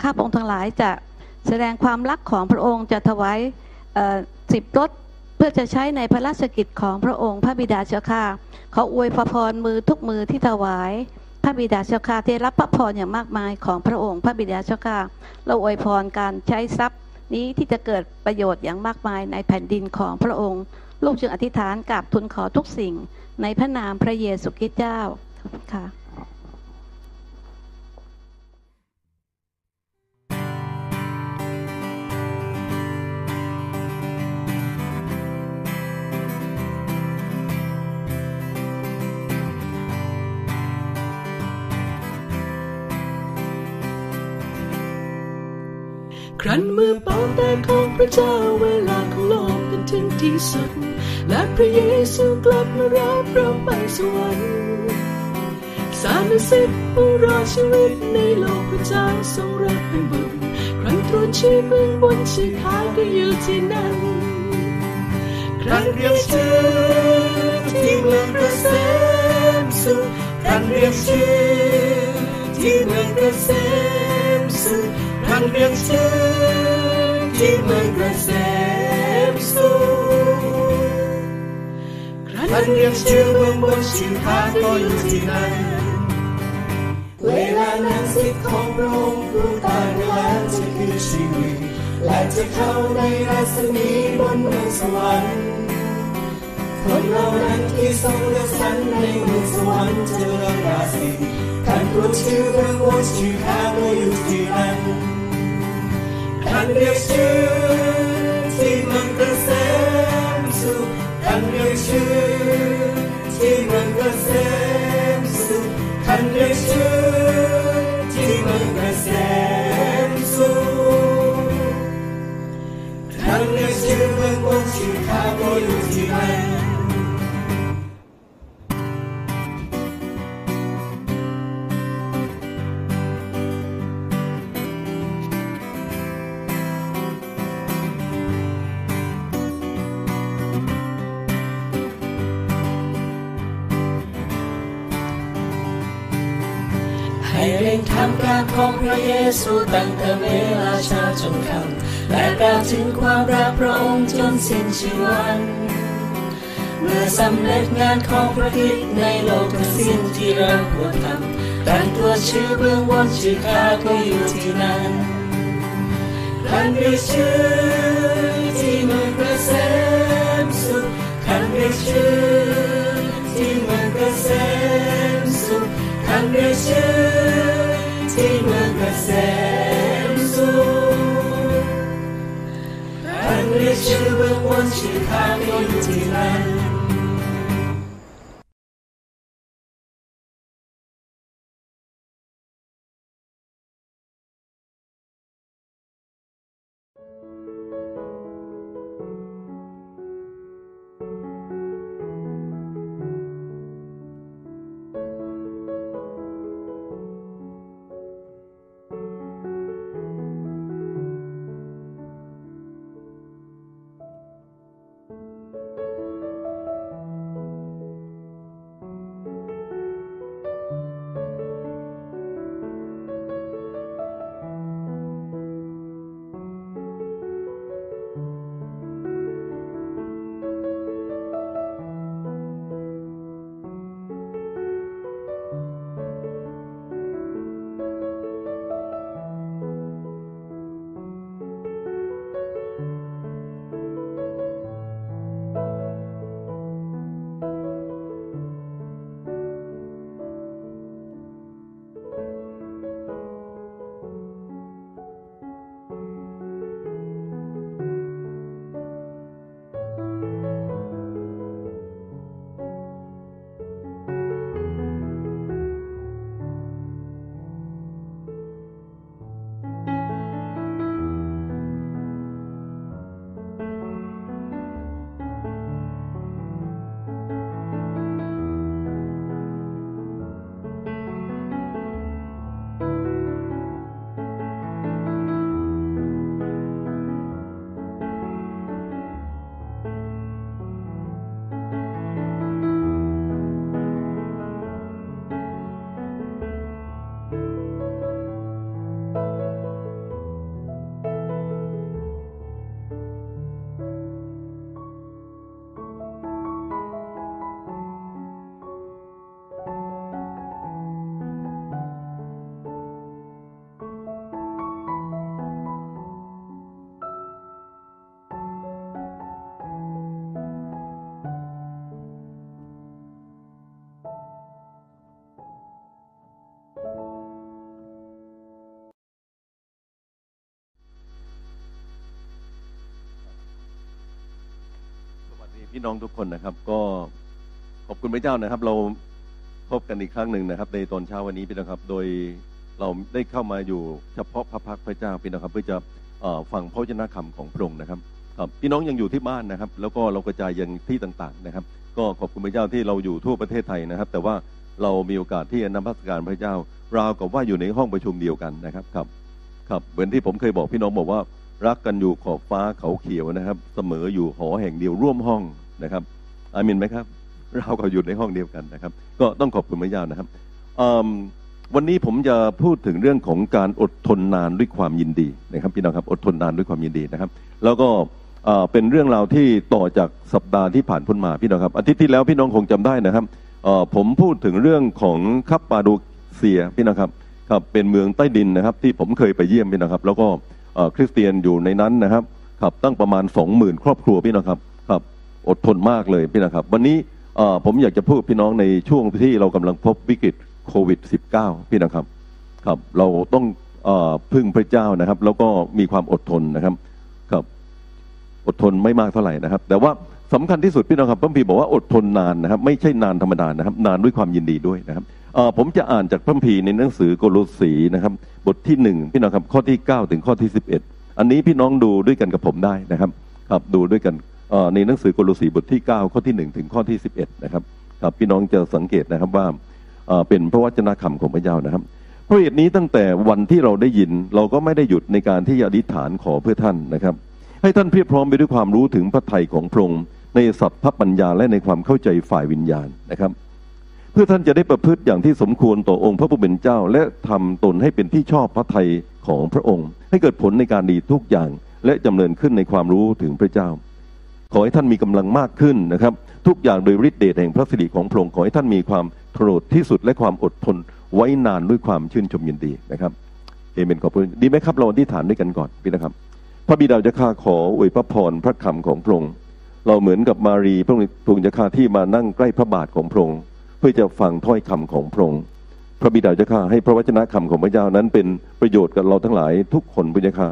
ข้าพงทั้งหลายจะแสดงความรักของพระองค์จะถวาย10รถเพื่อจะใช้ในพระราชกิจของพระองค์พระบิดาเจ้าค่ะขออวยพรมือทุกมือที่ถวายพระบิดาเจ้าค่ะที่รับพระพรอย่างมากมายของพระองค์พระบิดาเจ้าค่ะเราอวยพรการใช้ทรัพย์นี้ที่จะเกิดประโยชน์อย่างมากมายในแผ่นดินของพระองค์ลูกจึงอธิษฐานกราบทูลขอทุกสิ่งในพระนามพระเยซูคริสต์เจ้าค่ะครั้นเมื่อเป้าหมายของพระเจ้าเวลาของโลกกันถึงที่สุดและพระเยซูกลับมารับเราไปสวรรค์สรรเสริญผู้รอดชีวิตในโลกพระเจ้าทรงรับเป็นบุตรครั้นตรูชีพเบื้องบนชีพาก็อยู่ที่นั่นครั้นเรียกชื่อที่เมืองเกษมสุขครั้นเรียกชื่อที่เมืองเกษมสุขครั้นเรียกชื่อที่เมืองเกษมสุขครั้นเรียกชื่อเมืองบนชีพาก็อยู่ที่นั่นเวลานั้นสิทธิ์ของพระองค์ผู้ตายในแล้วจะคือชีวิตและจะเข้าในรัศมีบนเมืองสวรรค์คนเหล่านั้นที่ทรงเลือกสรรในเมืองสวรรค์จะเลิกราศีครั้นรู้ชื่อเมืองบนชีพาก็อยู่ที่นั่นคันเรียกชื่อที่มันเกษมสุขคันเรียกชื่อที่มันเกษมสุขคันเรียกชื่อที่มันเกษมสุขคันเรียกชื่อเมืองบนชีพาก็อยู่ที่นั่นของพระเยซูตั้งแต่เวลาเช้าจนค่ำและกล่าวถึงความรักพระองค์จนสิ้นชีวัน เมื่อสำเร็จงานของพระคริสต์ในโลกทั้งสิ้นที่เราควรทำตั้งตัวชื่อเบื้องบนชื่อข้าก็อยู่ที่นั้นขันเรียกชื่อที่เมืองเกษมสุขขันเรียกชื่อที่เมืองเกษมสุขขันเรียกชื่อที่เมืองเกษมสุขขันเรียกชื่อเบื้องบนชื่อข้าก็อยู่ที่นั้นพี่น้องทุกคนนะครับก็ขอบคุณพระเจ้านะครับเราพบกันอีกครั้งหนึ่งนะครับในตอนเช้าวันนี้พี่น้องครับโดยเราได้เข้ามาอยู่เฉพาะพระพักพระเจ้าพี่น้องครับเพื่อจะฟังพระวจนะคำของพระองค์นะครับพี่น้องยังอยู่ที่บ้านนะครับแล้วก็เรากระจายยังที่ต่างๆนะครับก็ขอบคุณพระเจ้าที่เราอยู่ทั่วประเทศไทยนะครับแต่ว่าเรามีโอกาสที่จะนมัสการพระเจ้าราวกับว่าอยู่ในห้องประชุมเดียวกันนะครับครับเหมือนที่ผมเคยบอกพี่น้องบอกว่ารักกันอยู่ขอบฟ้าเขาเขียวนะครับเสมออยู่หอแห่งเดียวร่วมห้องนะครับอามินไหมครับเราก็อยู่ในห้องเดียวกันนะครับก็ต้องขอบคุณพระเจ้านะครับวันนี้ผมจะพูดถึงเรื่องของการอดทนนานด้วยความยินดีนะครับพี่น้องครับอดทนนานด้วยความยินดีนะครับแล้วก็เป็นเรื่องราวที่ต่อจากสัปดาห์ที่ผ่านพ้นมาพี่น้องครับอาทิตย์ที่แล้วพี่น้องคงจำได้นะครับผมพูดถึงเรื่องของคัปปาโดเซียพี่น้องครับเป็นเมืองใต้ดินนะครับที่ผมเคยไปเยี่ยมพี่น้องครับแล้วก็คริสเตียนอยู่ในนั้นนะครับตั้งประมาณ 20,000 ครอบครัวพี่น้องครับอดทนมากเลยพี่น้องครับวันนี้ผมอยากจะพูดพี่น้องในช่วงที่เรากำลังพบวิกฤตโควิด -19 พี่น้องครับเราต้องพึ่งพระเจ้านะครับแล้วก็มีความอดทนนะครับอดทนไม่มากเท่าไหร่นะครับแต่ว่าสำคัญที่สุดพี่น้องครับพระคัมภีร์บอกว่าอดทนนานนะครับไม่ใช่นานธรรมดานะครับนานด้วยความยินดีด้วยนะครับผมจะอ่านจากพระคัมภีร์ในหนังสือโกโลสีนะครับบทที่1พี่น้องครับข้อที่9ถึงข้อที่11อันนี้พี่น้องดูด้วยกันกับผมได้นะครับดูด้วยกันในหนังสือโกโลสีบทที่9ข้อที่1ถึงข้อที่11นะครับพี่น้องจะสังเกตนะครับว่าเป็นพระวจนะคำของพระเจ้านะครับเพราะเหตุนี้ตั้งแต่วันที่เราได้ยินเราก็ไม่ได้หยุดในการที่จะอธิษฐานขอเพื่อท่านนะครับให้ท่านเพียบพร้อมไปด้วยความรู้ถึงพระทัยของพระองค์ในสัพพปัญญาและในความเข้าใจฝ่ายวิญญาณนะครับเพื่อท่านจะได้ประพฤติอย่างที่สมควรต่อองค์พระผู้เป็นเจ้าและทำตนให้เป็นที่ชอบพระทัยของพระองค์ให้เกิดผลในการดีทุกอย่างและจำเริญขึ้นในความรู้ถึงพระเจ้าขอให้ท่านมีกำลังมากขึ้นนะครับ ทุกอย่างโดยฤทธิเดชแห่งพระสิริของพระองค์ขอให้ท่านมีความโกรธที่สุดและความอดทนไว้นานด้วยความชื่นชมยินดีนะครับเอเมนขอบพระคุณดีไหมครับเราอธิษฐานด้วยกันก่อนพี่นะครับพระบิดาเจ้าข้าขออวยพระพรพระคำของพระองค์เราเหมือนกับมารีพระองค์เจ้าข้าที่มานั่งใกล้พระบาทของพระองค์เพื่อจะฟังถ้อยคำของพระองค์พระบิดาเจ้าข้าให้พระวจนะคำของพระเจ้านั้นเป็นประโยชน์กับเราทั้งหลายทุกคนพระเจ้าข้า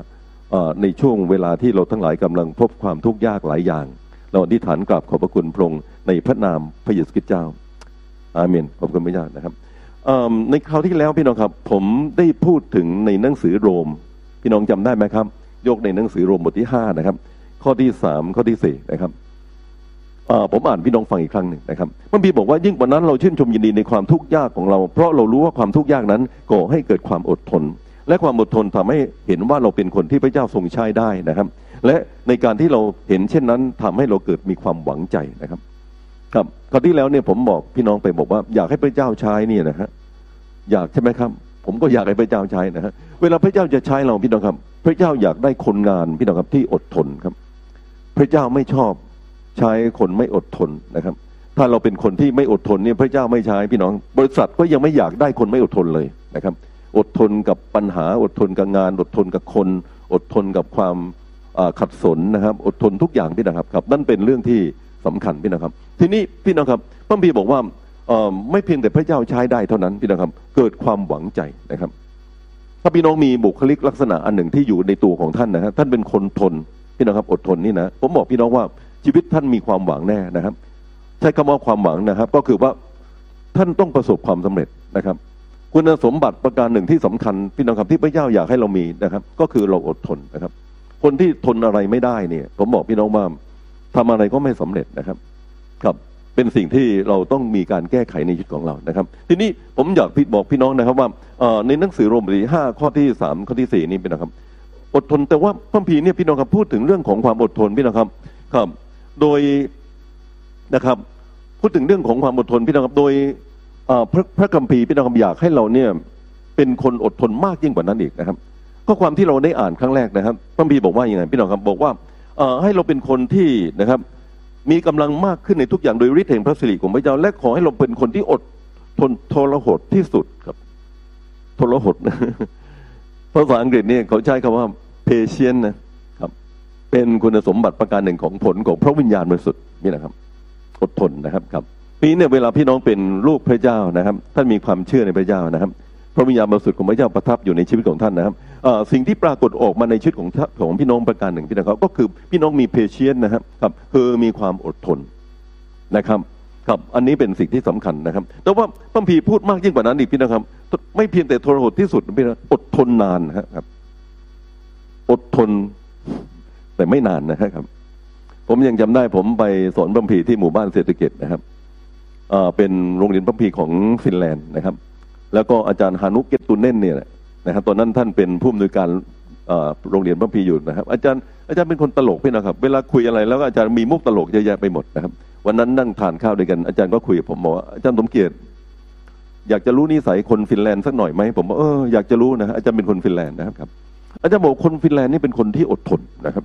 ในช่วงเวลาที่เราทั้งหลายกำลังพบความทุกข์ยากหลายอย่างเราอธิษฐานกราบขอบพระคุณพระองค์ในพระนามพระเยซูคริสต์เจ้าอาเมนขอบคุณพระเจ้านะครับในคราวที่แล้วพี่น้องครับผมได้พูดถึงในหนังสือโรมพี่น้องจำได้ไหมครับยกในหนังสือโรมบทที่5นะครับข้อที่3ข้อที่4นะครับผมอ่านพี่น้องฟังอีกครั้งหนึ่งนะครับมันพี่บอกว่ายิ่งกว่านั้นเราชื่นชมยินดีในความทุกข์ยากของเราเพราะเรารู้ว่าความทุกข์ยากนั้นก่อให้เกิดความอดทนและความอดทนทำให้เห็นว่าเราเป็นคนที่พระเจ้าทรงใช้ได้นะครับและในการที่เราเห็นเช่นนั้นทำให้เราเกิดมีความหวังใจนะครับครับคราวที่แล้วเนี่ยผมบอกพี่น้องไปบอกว่าอยากให้พระเจ้าใช้เนี่ยนะฮะอยากใช่ไหมครับผมก็อยากให้พระเจ้าใช้นะฮะเวลาพระเจ้าจะใช้เราพี่น้องครับพระเจ้าอยากได้คนงานพี่น้องครับที่อดทนครับพระเจ้าไม่ชอบใช้คนไม่อดทนนะครับถ้าเราเป็นคนที่ไม่อดทนเนี่ยพระเจ้าไม่ใช้พี่น้องบริษัทก็ยังไม่อยากได้คนไม่อดทนเลยนะครับอดทนกับปัญหาอดทนกับงานอดทนกับคนอดทนกับความขัดสนนะครับอดทนทุกอย่างพี่นะครับครับนั่นเป็นเรื่องที่สำคัญพี่นะครับทีนี้พี่นะครับพระคัมภีร์บอกว่าไม่เพียงแต่พระเจ้าใช้ได้เท่านั้นพี่นะครับเกิดความหวังใจนะครับถ้าพี่น้องมีบุคลิกลักษณะอันหนึ่งที่อยู่ในตัวของท่านนะครับท่านเป็นคนทนพี่นะครับอดทนนี่นะผมบอกพี่น้องว่าชีวิตท่านมีความหวังแน่นะครับใช้คำว่าความหวังนะครับก็คือว่าท่านต้องประสบความสำเร็จนะครับคุณสมบัติประการหนึ่งที่สำคัญพี่น้องครับที่พระเจ้าอยากให้เรามีนะครับก็คือเราอดทนนะครับคนที่ทนอะไรไม่ได้เนี่ยผมบอกพี่น้องว่าทำอะไรก็ไม่สำเร็จนะครับครับเป็นสิ่งที่เราต้องมีการแก้ไขในชีวิตของเรานะครับทีนี้ผมอยากบอกพี่น้องนะครับว่าในหนังสือโรมบทที่5ข้อที่3ข้อที่4นี่เป็นนะครับอดทนแต่ว่าพระคัมภีร์เนี่ยพี่น้องครับพูดถึงเรื่องของความอดทนพี่น้องครับครับโดยนะครับพูดถึงเรื่องของความอดทนพี่น้องครับโดยพระคัมภีร์พี่น้องครับอยากให้เราเนี่ยเป็นคนอดทนมากยิ่งกว่านั้นอีกนะครับข้อความที่เราได้อ่านครั้งแรกนะครับพระคัมภีร์บอกว่าอย่างไรพี่น้องครับบอกว่าให้เราเป็นคนที่นะครับมีกำลังมากขึ้นในทุกอย่างโดยฤทธิ์แห่งพระสิริของพระเจ้าและขอให้เราเป็นคนที่อดทนทรหดที่สุดครับทรหดภาษาอังกฤษเนี่ยเขาใช้คำว่า patient นะครับเป็นคุณสมบัติประการหนึ่งของผลของพระวิญญาณบริสุทธิ์นี่นะครับอดทนนะครับครับปีนี้เวลาพี่น้องเป็นลูกพระเจ้านะครับท่านมีความเชื่อในพระเจ้านะครับพระวิญญาณบริสุทธิ์ของพระเจ้าประทับอยู่ในชีวิตของท่านนะครับสิ่งที่ปรากฏออกมาในชีวิตของพี่น้องประการหนึ่งพี่น้องครับก็คือพี่น้องมีเพเชียนนะครับครับคือมีความอดทนนะครับครับอันนี้เป็นสิ่งที่สำคัญนะครับแต่ว่าพระคัมภีร์พูดมากยิ่งกว่านั้นอีกพี่น้องครับไม่เพียงแต่ทรหดที่สุดพี่น้องอดทนนานนะครับอดทนแต่ไม่นานนะครับผมยังจำได้ผมไปสอนพระคัมภีร์ที่หมู่บ้านเศรษฐกิจนะครับเป็นโรงเรียนพระคัมภีร์ของฟินแลนด์นะครับแล้วก็อาจารย์ฮานุกเกตุเน่นเนี่ยนะครับตอนนั้นท่านเป็นผู้อำนวยการโรงเรียนพระพีอยู่นะครับอาจารย์เป็นคนตลกพี่นะครับเวลาคุยอะไรแล้วก็อาจารย์มีมุกตลกเยอะแยะไปหมดนะครับวันนั้นนั่งทานข้าวด้วยกันอาจารย์ก็คุยกับผมบอกว่าอาจารย์สมเกียรติอยากจะรู้นิสัยคนฟินแลนด์สักหน่อยไหมผมบอกอยากจะรู้นะอาจารย์เป็นคนฟินแลนด์นะครับอาจารย์บอกคนฟินแลนด์นี่เป็นคนที่อดทนนะครับ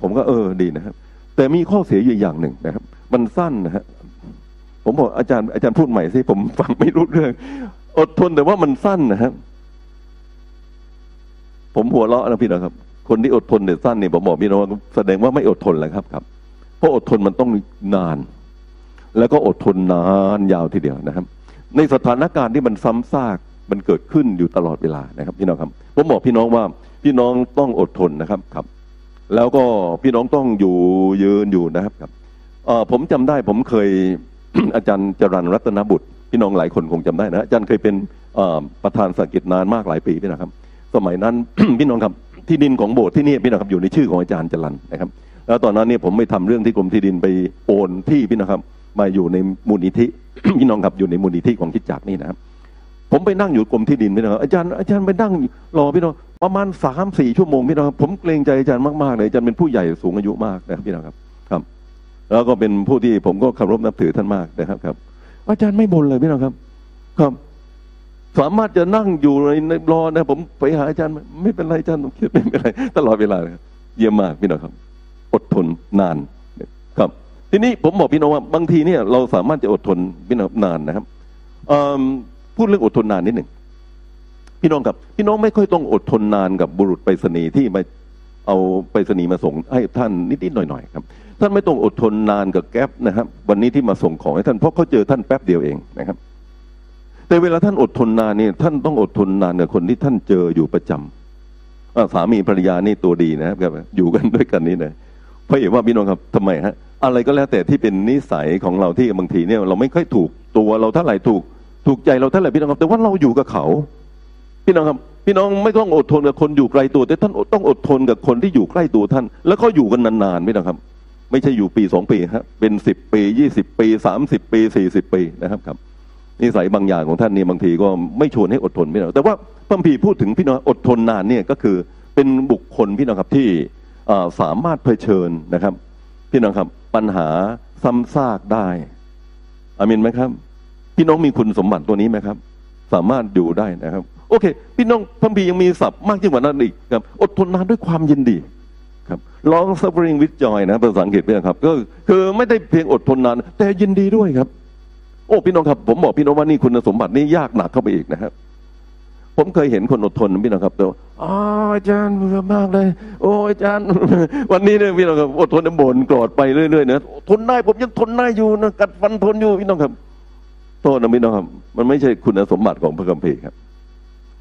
ผมก็ดีนะครับแต่มีข้อเสียอยู่อย่างหนึ่งนะครับมันสั้นนะฮะผมบอกอาจารย์พูดใหม่สิผมฟังไม่รู้เรื่องอดทนแต่ว่ามันสั้นนะครับผมหัวเราะนะพี่นะครับคนที่อดทนแต่สั้นเนี่ยผมบอกพี่น้องว่าแสดงว่าไม่อดทนแล้วครับเพราะอดทนมันต้องนานแล้วก็อดทนนานยาวทีเดียวนะครับในสถานการณ์ที่มันซ้ำซากมันเกิดขึ้นอยู่ตลอดเวลานะครับพี่น้องครับผมบอกพี่น้องว่าพี่น้องต้องอดทนนะครับครับแล้วก็พี่น้องต้องอยู่ยืนอยู่นะครับครับผมจำได้ผมเคยอาจารย์จรัญรัตนบุตรพี่น้องหลายคนคงจำได้นะอาจารย์เคยเป็นประธานสากิจนานมากหลายปีพี่นะครับสมัยนั้น พี่น้องครับที่ดินของโบสถ์ที่นี่พี่น้องครับอยู่ในชื่อของอาจารย์จรัญนะครับแล้วตอนนั้นเนี่ยผมไม่ทำเรื่องที่กรมที่ดินไปโอนที่พี่น้องครับมาอยู่ในมูลนิธิ พี่น้องครับอยู่ในมูลนิธิของคิดจักรนี่นะครับผมไปนั่งอยู่กรมที่ดินพี่น้องครับอาจารย์ไปนั่งรอพี่น้องประมาณ 3-4 ชั่วโมงพี่น้องครับผมเกรงใจอาจารย์มากๆเลยอาจารย์เป็นผู้ใหญ่สูงอายุมากนะครับพี่น้องครับครับแล้วก็เป็นผู้ที่ผมก็เคารพนับถือท่านมากนะครับครับอาจารย์ไม่บ่นเลยพี่น้องครับครับสามารถจะนั่งอยู่ในรอนะผมไปหาอาจารย์ไม่เป็นไรอาจารย์ผมคิดไม่เป็นไรตลอดเวลาเลยเยี่ยมมากพี่น้องครับอดทนนานครับ ทีนี้ผมบอกพี่น้องว่าบางทีเนี่ยเราสามารถจะอดทนพี่น้องนานนะครับพูดเรื่องอดทนนานนิดหนึ่งพี่น้องครับพี่น้องไม่ค่อยต้องอดทนนานกับบุรุษไปรษณีย์ที่มาเอาไปรษณีย์มาส่งให้ท่านนิดๆหน่อยๆครับท่านไม่ต้องอดทนนานกับแก๊ปนะครับวันนี้ที่มาส่งของให้ท่านเพราะเขาเจอท่านแป๊บเดียวเองนะครับแต่เวลาท่านอดทนนานเนี่ยท่านต้องอดทนนานกับคนที่ท่านเจออยู่ประจำสามีภรรยานี่ตัวดีนะครับอยู่กันด้วยกันนี่นะเพราะเห็นว่าพี่น้องครับทำไมฮะอะไรก็แล้วแต่ที่เป็นนิสัยของเราที่บางทีเนี่ยเราไม่ค่อยถูกตัวเราเท่าไหร่ถูกใจเราเท่าไหร่พี่น้องครับแต่ว่าเราอยู่กับเขาพี่น้องครับพี่น้องไม่ต้องอดทนกับคนอยู่ไกลตัวแต่ท่านต้องอดทนกับคนที่อยู่ใกล้ตัวท่านแล้วก็อยู่กันนานๆพี่น้องครับไม่ใช่อยู่ปีสองปีฮะเป็น10ปี20ปี30ปี40ปีนะครับครับนิสัยบางอย่างของท่านนี่บางทีก็ไม่ชวนให้อดทนพี่น้องแต่ว่าพระพีพูดถึงพี่น้องอดทนนานเนี่ยก็คือเป็นบุคคลพี่น้องครับที่สามารถเผชิญนะครับพี่น้องครับปัญหาซ้ำซากได้อามินไหมครับพี่น้องมีคุณสมบัติตัวนี้ไหมครับสามารถอยู่ได้นะครับโอเคพี่น้องพระพียังมีศัพท์มากยิ่งกว่านั้นอีกครับอดทนนานด้วยความยินดีครับ long suffering with joy นะภาษาอังกฤษพี่น้องครับก็คือไม่ได้เพียงอดทนนานแต่ยินดีด้วยครับโอ้พี่น้องครับผมบอกพี่น้องว่านี่คุณสมบัตินี่ยากหนักเข้าไปอีกนะครับผมเคยเห็นคนอดทนพี่น้องครับแต่ว่าอ๋ออาจารย์เบื่อมากเลยโอ้อาจารย์วันนี้เนี่ยพี่น้องครับอดทนน้ำบ่นกรอดไปเรื่อยๆนะทนได้ผมยังทนได้อยู่นะกัดฟันทนอยู่พี่น้องครับโทษนะพี่น้องครับมันไม่ใช่คุณสมบัติของพระคัมภีร์ครับ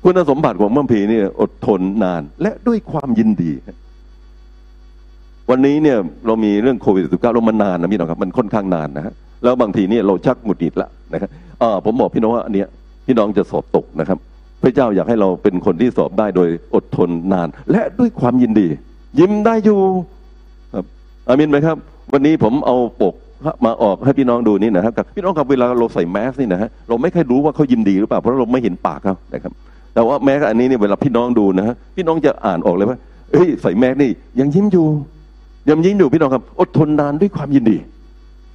คุณสมบัติของพระคัมภีร์เนี่ยอดทนนานและด้วยความยินดีวันนี้เนี่ยเรามีเรื่องโควิด19เรามานานนะพี่น้องครับมันค่อนข้างนานนะฮะแล้วบางทีเนี่ยเราชักหงุดหงิดละนะครับผมบอกพี่น้องว่าอันเนี้ยพี่น้องจะสอบตกนะครับพระเจ้าอยากให้เราเป็นคนที่สอบได้โดยอดทนนานและด้วยความยินดียิ้มได้อยู่ครับอามินไหมครับวันนี้ผมเอาปกมาออกให้พี่น้องดูนี่นะครับพี่น้องครับเวลาเราใส่แมสนี่นะฮะเราไม่เคยรู้ว่าเขายิ้มดีหรือเปล่าเพราะเราไม่เห็นปากเขานะครับแต่ว่าแมสอันนี้เนี่ยเวลาพี่น้องดูนะฮะพี่น้องจะอ่านออกเลยว่าเฮ้ยใส่แมสนี่ยังยิ้มอยู่ยังยิ้มอยู่พี่น้องครับอดทนนานด้วยความยินดี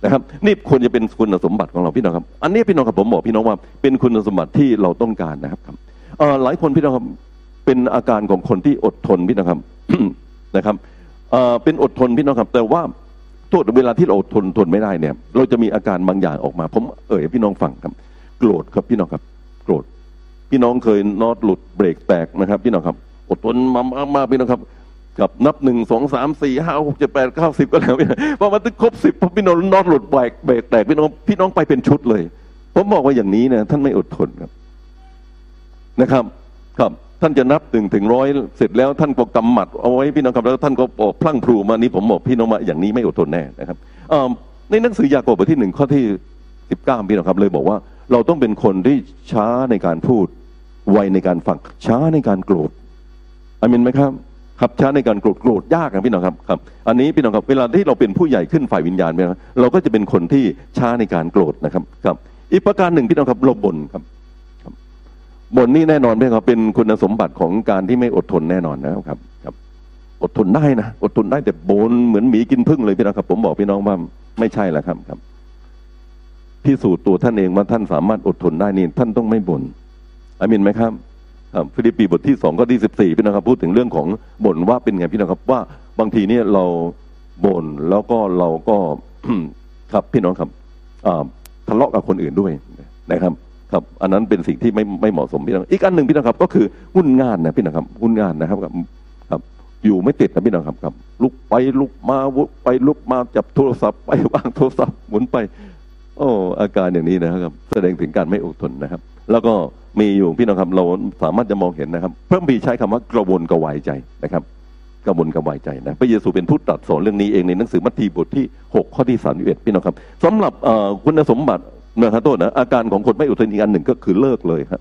นะครับนี่ควรจะเป็นคุณสมบัติของเราพี่น้องครับอันนี้พี่น้องครับผมบอกพี่น้องว่าเป็นคุณสมบัติที่เราต้องการนะครับหลายคนพี่น้องครับเป็นอาการของคนที่อดทนพี่น้องครับ นะครับเป็นอดทนพี่น้องครับแต่ว่าโทษเวลาที่เราอดทนไม่ได้เนี่ยเราจะมีอาการบางอย่างออกมาผมพี่น้องฟังครับโกรธครับพี่น้องครับโกรธพี่น้องเคยน็อตหลุดเบรกแตกนะครับพี่น้องครับอดทนมากๆพี่น้องครับกับนับ1 2 3 4 5 6 7 8 9 10ก็แล้วพอมาถึงครบ10พอพี่น้องน็อตหลุดเบรกแตกพี่น้องไปเป็นชุดเลยผมบอกว่าอย่างนี้นะท่านไม่อดทนครับนะครับครับท่านจะนับ1ถึง100เสร็จแล้วท่านก็กำหมัดเอาไว้พี่น้องครับแล้วท่านก็พลั่งพลูมานี้ผมบอกพี่น้องว่าอย่างนี้ไม่อดทนแน่นะครับในหนังสือยากอบบทที่1ข้อที่19พี่น้องครับเลยบอกว่าเราต้องเป็นคนที่ช้าในการพูดไวในการฟังช้าในการโกรธอามินไหมครับขับช้าในการโกรธยากนะพี่น้องครับครับอันนี้พี่น้องครับเวลาที่เราเป็นผู้ใหญ่ขึ้นฝ่ายวิญญาณเราก็จะเป็นคนที่ช้าในการโกรธนะครับครับอีกประการหนึ่งพี่น้องครับเราบ่นครับบ่นนี่แน่นอนพี่น้องครับเป็นคุณสมบัติของการที่ไม่อดทนแน่นอนนะครับครับอดทนได้นะอดทนได้แต่บ่นเหมือนหมีกินผึ้งเลยพี่น้องครับผมบอกพี่น้องว่าไม่ใช่แล้วครับครับพิสูจน์ตัวท่านเองว่าท่านสามารถอดทนได้นี่ท่านต้องไม่บ่นอามินไหมครับฟิลิปปีบทที่2ข้อที่14พี่น้องครับพูดถึงเรื่องของบ่นว่าเป็นไงพี่น้องครับว่าบางทีเนี่ยเราบ่นแล้วก็เราก็ ครับพี่น้องครับทะเลาะกับคนอื่นด้วยนะครับครับอันนั้นเป็นสิ่งที่ไม่เหมาะสมพี่น้องอีกอันหนึ่งพี่น้องครับก็คือวุ่นงานนะพี่น้องครับวุ่นงานนะครับครับอยู่ไม่ติดนะพี่น้องครับครับลุกไปลุกมาวุบไปลุกมาจับโทรศัพท์ไปวางโทรศัพท์หมุนไปโอ้อาการอย่างนี้นะครับแสดงถึงการไม่อดทนนะครับแล้วก็มีอยู่พี่น้องครับเราสามารถจะมองเห็นนะครับพระคัมภีร์ใช้คำว่ากระวนกระวายใจนะครับกระวนกระวายใจนะพระเยซูเป็นผู้ตรัสสอนเรื่องนี้เองในหนังสือมัทธิวบทที่6ข้อที่31พี่น้องครับสำหรับคุณสมบัตินะครับต้นนะอาการของคนไม่อดทนอีกอันหนึ่งก็คือเลิกเลยครับ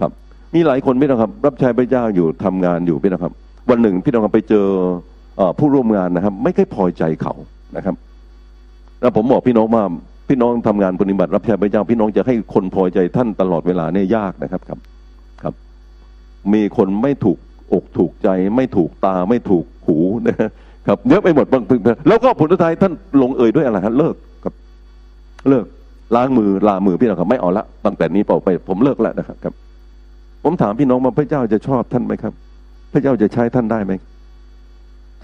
ครับมีหลายคนพี่น้องครับรับใช้พระเจ้าอยู่ทำงานอยู่พี่น้องครับวันหนึ่งพี่น้องครับไปเจอผู้ร่วมงานนะครับไม่ค่อยพอใจเขานะครับแล้วผมบอกพี่น้องว่าพี่น้องทำงานปฏิบัติรับใช้พระเจ้าพี่น้องจะให้คนพอใจท่านตลอดเวลาเนี่ยยากนะครับครับครับมีคนไม่ถูกอกถูกใจไม่ถูกตาไม่ถูกหูนะครับเยอะไปหมดบางแล้วก็ผลท้ายท่านลงเอยด้วยอะไรฮะเลิกครับเลิกล้างมือลามือพี่น้องครับไม่เอาละตั้งแต่นี้ต่อไปผมเลิกแล้วนะครับครับผมถามพี่น้องว่าพระเจ้าจะชอบท่านไหมครับพระเจ้าจะใช้ท่านได้ไหม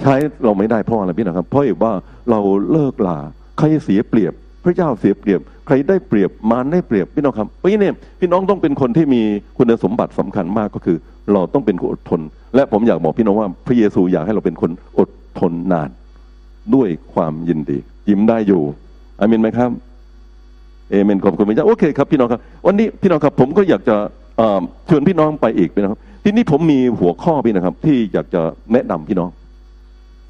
ใช้เราไม่ได้เพราะอะไรพี่น้องครับเพราะว่าเราเลิกลา ใครเสียเปรียบพระเจ้าเสียเปรียบใครได้เปรียบมารได้เปรียบพี่น้องครับเพราะฉะนั้นพี่น้องต้องเป็นคนที่มีคุณสมบัติสำคัญมากก็คือเราต้องเป็นคนอดทนและผมอยากบอกพี่น้องว่าพระเยซูอยากให้เราเป็นคนอดทนนานด้วยความยินดียิ้มได้อยู่อาเมนไหมครับเอเมนขอบคุณพระเจ้าโอเคครับพี่น้องครับวันนี้พี่น้องครับผมก็อยากจะชวนพี่น้องไปอีกนะครับทีนี้ผมมีหัวข้อพี่นะครับที่อยากจะแนะนำพี่น้อง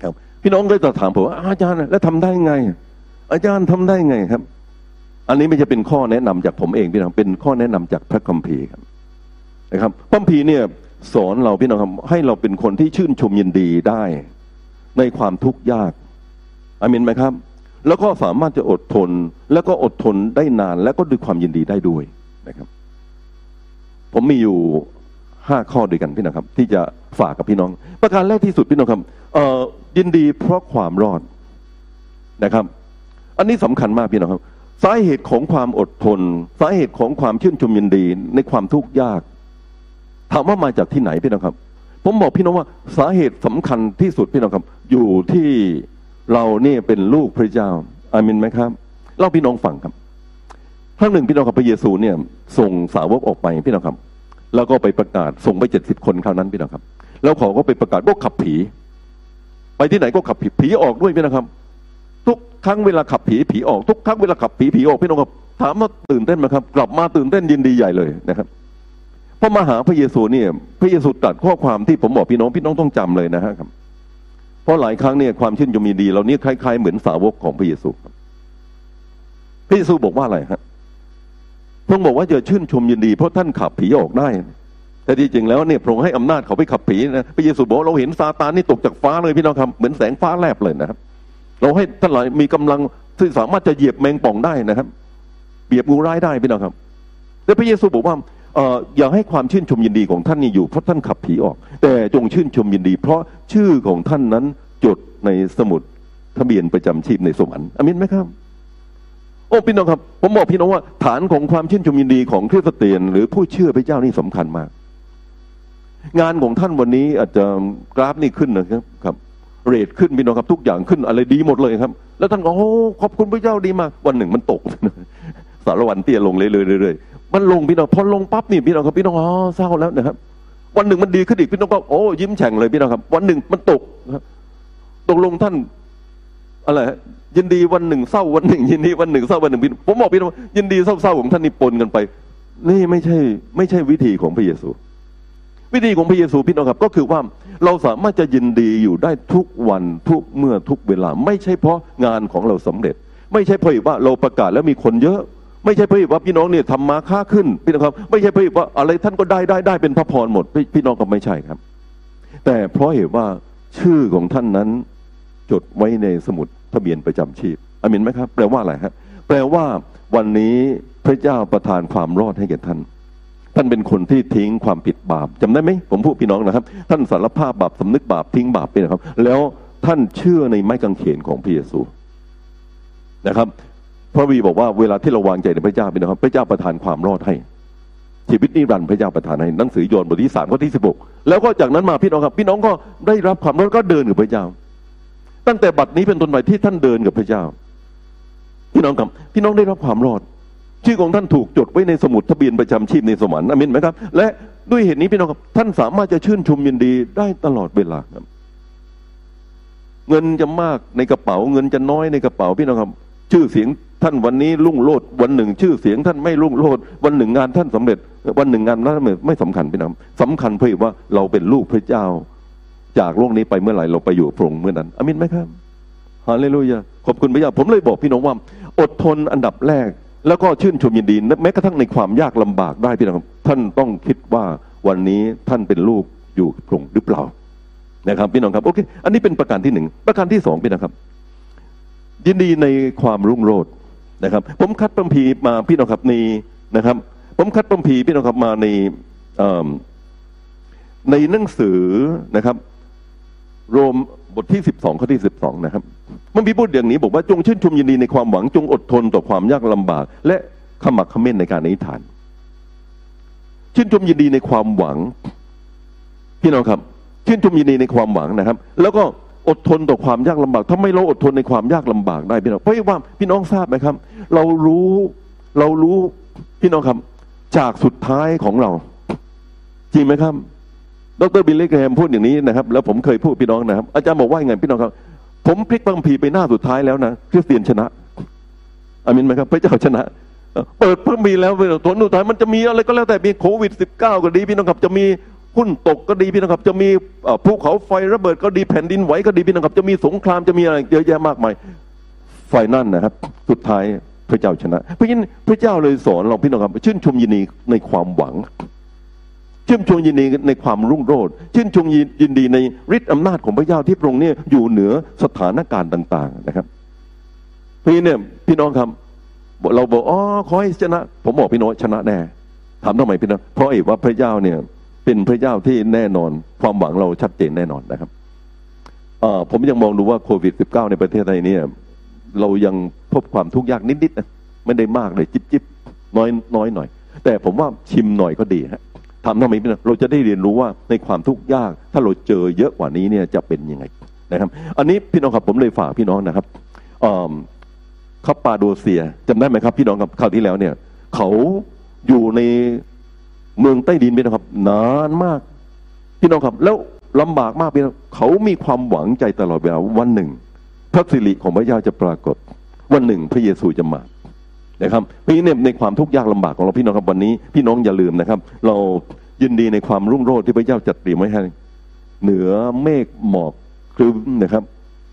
ครับพี่น้องก็จะถามผมว่าอาจารย์แล้วทำได้ไงอาจารย์ทำได้ไงครับอันนี้ไม่ใช่เป็นข้อแนะนำจากผมเองพี่น้องเป็นข้อแนะนำจากพระคัมภีร์ครับนะครับพระคัมภีร์เนี่ยสอนเราพี่น้องครับให้เราเป็นคนที่ชื่นชมยินดีได้ในความทุกข์ยากอาเมนไหมครับแล้วก็สามารถจะอดทนแล้วก็อดทนได้นานแล้วก็ด้วยความยินดีได้ด้วยนะครับผมมีอยู่5ข้อด้วยกันพี่น้องครับที่จะฝากกับพี่น้องประการแรกที่สุดพี่น้องครับยินดีเพราะความรอดนะครับอันนี้สำคัญมากพี่น้องครับสาเหตุของความอดทนสาเหตุของความชื่นชมยินดีในความทุกข์ยากถามว่ามาจากที่ไหนพี่น้องครับผมบอกพี่น้องว่าสาเหตุสำคัญที่สุดพี่น้องครับอยู่ที่เราเนี่ยเป็นลูกพระเจ้าอาเมนไหมครับเล่าพี่น้องฟังครับครั้งหนึ่งพี่น้องครับพระเยซูเนี่ยส่งสาวกออกไปพี่น้องครับแล้วก็ไปประกาศส่งไป70คนคราวนั้นพี่น้องครับแล้วเขาก็ไปประกาศก็ขับผีไปที่ไหนก็ขับผีผีออกด้วยพี่น้องครับทุกครั้งเวลาขับผีผีออกทุกครั้งเวลาขับผีผีออกพี่น้องครับถามว่าตื่นเต้นไหมครับกลับมาตื่นเต้นยินดีใหญ่เลยนะครับพอมาหาพระเยซูเนี่ยพระเยซูตรัสข้อความที่ผมบอกพี่น้องต้องจำเลยนะครับเพราะหลายครั้งเนี่ยความชื่นชมยินดีเราเนี่ยคล้ายๆเหมือนสาวกของพระเยซูพระเยซูบอกว่าอะไรฮะพระองค์บอกว่าจะชื่นชมยินดีเพราะท่านขับผีออกได้แต่ที่จริงแล้วเนี่ยพระองค์ให้อำนาจเขาไปขับผีนะพระเยซูบอกเราเห็นซาตานนี่ตกจากฟ้าเลยพี่น้องครับเหมือนแสงฟ้าแลบเลยนะครับเราให้ท่านหลายมีกำลังที่สามารถจะเหยียบแมงป่องได้นะครับเหยียบงูร้ายได้พี่น้องครับแต่พระเยซูบอกว่าอย่าให้ความชื่นชมยินดีของท่านนี่อยู่เพราะท่านขับผีออกแต่จงชื่นชมยินดีเพราะชื่อของท่านนั้นจดในสมุดทะเบียนประจำชีพในสวรรค์อาเมนไหมครับโอ้พี่น้องครับผมบอกพี่น้องว่าฐานของความชื่นชมยินดีของคริสเตียนหรือผู้เชื่อพระเจ้านี่สำคัญมากงานของท่านวันนี้อาจจะกราฟนี่ขึ้นนะครับเรทขึ้นพี่น้องครับทุกอย่างขึ้นอะไรดีหมดเลยครับแล้วท่านก็โอ้ขอบคุณพระเจ้าดีมากวันหนึ่งมันตกสารวันเตี้ยลงเรื่อยมันลงพี่น้องพอลงปั๊บนี่พี่น้องครับพี่น้องอ๋อเศร้าแล้วนะครับวันหนึ่งมันดีขึ้นอีกพี่น้องก็โอ้ยิ้มแฉ่งเลยพี่น้องครับวันหนึ่งมันตกตกลงท่านอะไรยินดีวันหนึ่งเศร้าวันหนึ่งยินดีวันหนึ่งเศร้าวันหนึ่งผมบอกพี่น้องยินดีเศร้าๆของท่านนี่ปนกันไปนี่ไม่ใช่วิธีของพระเยซูวิธีของพระเยซูพี่น้องครับก็คือว่าเราสามารถจะยินดีอยู่ได้ทุกวันทุกเมื่อทุกเวลาไม่ใช่เพราะงานของเราสำเร็จไม่ใช่เพราะว่าเราประกาศแล้วมีคนเยอะไม่ใช่เพื่อว่าพี่น้องเนี่ยทำมาค้าขึ้นพี่น้องครับไม่ใช่เพื่อว่าอะไรท่านก็ได้เป็นพระพรหมดพี่น้องก็ไม่ใช่ครับแต่เพราะเหตุว่าชื่อของท่านนั้นจดไว้ในสมุดทะเบียนประจำชีพอาเมนไหมครับแปลว่าอะไรครับแปลว่าวันนี้พระเจ้าประทานความรอดให้แก่ท่านเป็นคนที่ทิ้งความผิดบาปจำได้ไหมผมพูดพี่น้องนะครับท่านสารภาพบาปสำนึกบาปทิ้งบาปไปนะครับแล้วท่านเชื่อในไม้กางเขนของพระเยซูนะครับพระวีบอกว่าเวลาที่เราวางใจในพระเจ้าเป็นนะครับพระเจ้าประทานความรอดให้ชีวิตนิรันดร์พระเจ้าประทานให้หนังสือโยนบทที่3ข้อที่16แล้วก็จากนั้นมาพี่น้องครับพี่น้องก็ได้รับความรอดก็เดินกับพระเจ้าตั้งแต่บัดนี้เป็นต้นไปที่ท่านเดินกับพระเจ้าพี่น้องครับพี่น้องได้รับความรอดชื่อของท่านถูกจดไว้ในสมุดทะเบียนประจำชีพในสวรรค์อาเมนไหมครับและด้วยเหตุนี้พี่น้องครับท่านสามารถจะชื่นชมยินดีได้ตลอดเวลาครับเงินจะมากในกระเป๋าเงินจะน้อยในกระเป๋าพี่น้องครับชื่อเสียงท่านวันนี้รุ่งโรจน์วันหนึ่งชื่อเสียงท่านไม่รุ่งโรจน์วันหนึ่งงานท่านสำเร็จวันหนึ่งงานนั้นไม่สำคัญพี่น้องสำคัญเพื่อว่าเราเป็นลูกพระเจ้าจากโลกนี้ไปเมื่อไหร่เราไปอยู่พระองค์เมื่อนั้นอาเมนไหมครับฮาเลลูยาขอบคุณพระเจ้าผมเลยบอกพี่น้องว่าอดทนอันดับแรกแล้วก็ชื่นชมยินดีแม้กระทั่งในความยากลำบากได้พี่น้องท่านต้องคิดว่าวันนี้ท่านเป็นลูกอยู่พระองค์หรือเปล่านะครับพี่น้องครับโอเคอันนี้เป็นประการที่1ประการที่2พี่น้องครับยินดีในความรุ่งโรจน์นะครับผมคัดพระคัมภีร์มาพี่น้องครับในนะครับผมคัดพระคัมภีร์พี่น้องครับมาในหนังสือนะครับโรมบทที่12ข้อที่12นะครับมันมีพูดอย่างนี้บอกว่าจงชื่นชมยินดีในความหวังจงอดทนต่อความยากลำบากและขมักเขม้นในการอธิษฐานชื่นชมยินดีในความหวังพี่น้องครับชื่นชมยินดีในความหวังนะครับแล้วก็ อดทนต่อความยากลำบากทำไมเราอดทนในความยากลำบากได้พี่น้องเพราะว่าพี่น้องทราบไหมครับเรารู้พี่น้องครับจากสุดท้ายของเราจริงไหมครับดร.บิลลี่แกรแฮมพูดอย่างนี้นะครับแล้วผมเคยพูดพี่น้องนะครับอาจารย์บอกว่าไงพี่น้องครับผมพลิกบังผีไปหน้าสุดท้ายแล้วนะคริสเตียนชนะอามินไหมครับพระเจ้าชนะเปิดพระมีแล้วตัวหนุนท้ายมันจะมีอะไรก็แล้วแต่มีโควิด -19 ก็ดีพี่น้องครับจะมีหุ้นตกก็ดีพี่น้องครับจะมีภูเขาไฟระเบิดก็ดีแผ่นดินไหวก็ดีพี่น้องครับจะมีสงครามจะมีอะไรเยอะแยะมากมายฝ่ายนั่นนะครับสุดท้ายพระเจ้าชนะเพราะฉะนั้นพระเจ้าเลยสอนเราพี่น้องครับชื่นชมยินดีในความหวังชื่นชมยินดีในความรุ่งโรจน์ชื่นชมยินดีในฤทธิ์อำนาจของพระเจ้าที่พระองค์เนี่ยอยู่เหนือสถานการณ์ต่างๆนะครับพี่เนี่ยพี่น้องครับเราบอกอ๋อขอให้ชนะผมบอกพี่น้องชนะแน่ถามทำไมพี่น้องเพราะอีกว่าพระเจ้าเนี่ยเป็นพระเจ้าที่แน่นอนความหวังเราชัดเจนแน่นอนนะครับผมยังมองดูว่าโควิด -19 ในประเทศไทยเนี่ยเรายังพบความทุกข์ยากนิดๆนะไม่ได้มากเลยจิ๊บๆน้อยหน่อยแต่ผมว่าชิมหน่อยก็ดีฮะทำทำไมพี่น้องเราจะได้เรียนรู้ว่าในความทุกข์ยากถ้าเราเจอเยอะกว่านี้เนี่ยจะเป็นยังไงนะครับอันนี้พี่น้องครับผมเลยฝากพี่น้องนะครับคาปาโดเซียจำได้ไหมครับพี่น้องครับคราวที่แล้วเนี่ยเขาอยู่ในเมืองใต้ดินไปนะครับนานมากพี่น้องครับแล้วลำบากมากพี่น้องเขามีความหวังใจตลอดเวลาวันหนึ่งพระสิริของพระเจ้าจะปรากฏวันหนึ่งพระเยซูจะมานะครับพี่เนี่ยในความทุกข์ยากลำบากของเราพี่น้องครับวันนี้พี่น้องอย่าลืมนะครับเรายินดีในความรุ่งโรจน์ที่พระเจ้าจัดเตรียมไว้ให้เหนือเมฆหมอกครึ้มนะครับ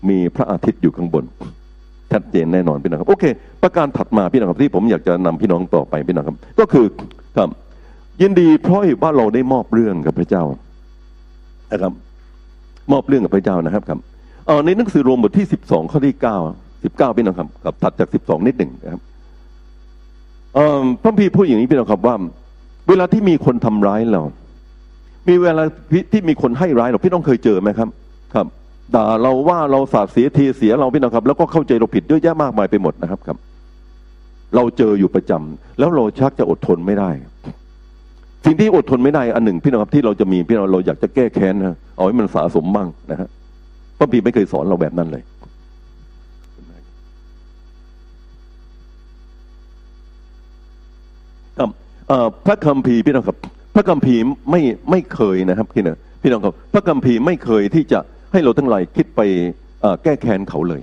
มีพระอาทิตย์อยู่ข้างบนชัดเจนแน่นอนพี่น้องครับโอเคประการถัดมาพี่น้องครับที่ผมอยากจะนำพี่น้องต่อไปพี่น้องครับก็คือครับยินดีเพราะว่าเราได้มอบเรื่องกับพระเจ้านะครับมอบเรื่องกับพระเจ้านะครับครับในหนังสือโรมบทที่12ข้อที่9พี่น้องครับกับถัดจาก12นิดหนึ่งนะครับพระพี่พูดอย่างนี้พี่น้องครับว่าเวลาที่มีคนทำร้ายเรามีเวลาที่มีคนให้ร้ายเราพี่น้องเคยเจอไหมครับครับด่าเราว่าเราสาดเสียทีเสียเราพี่น้องครับแล้วก็เข้าใจเราผิดเยอะแยะมากมายไปหมดนะครับครับเราเจออยู่ประจำแล้วเราชักจะอดทนไม่ได้สิ่งที่อดทนไม่ได้อันหนึ่งพี่น้องครับที่เราจะมีพี่น้องเราอยากจะแก้แค้นนะเอาให้มันสะสมบ้างนะฮะพระพี่ไม่เคยสอนเราแบบนั้นเลยพระคัมภีร์พี่น้องครับพระคัมภีร์ไม่เคยนะครับพี่น้องครับพระคัมภีร์ไม่เคยที่จะให้เราทั้งหลายคิดไปแก้แค้นเขาเลย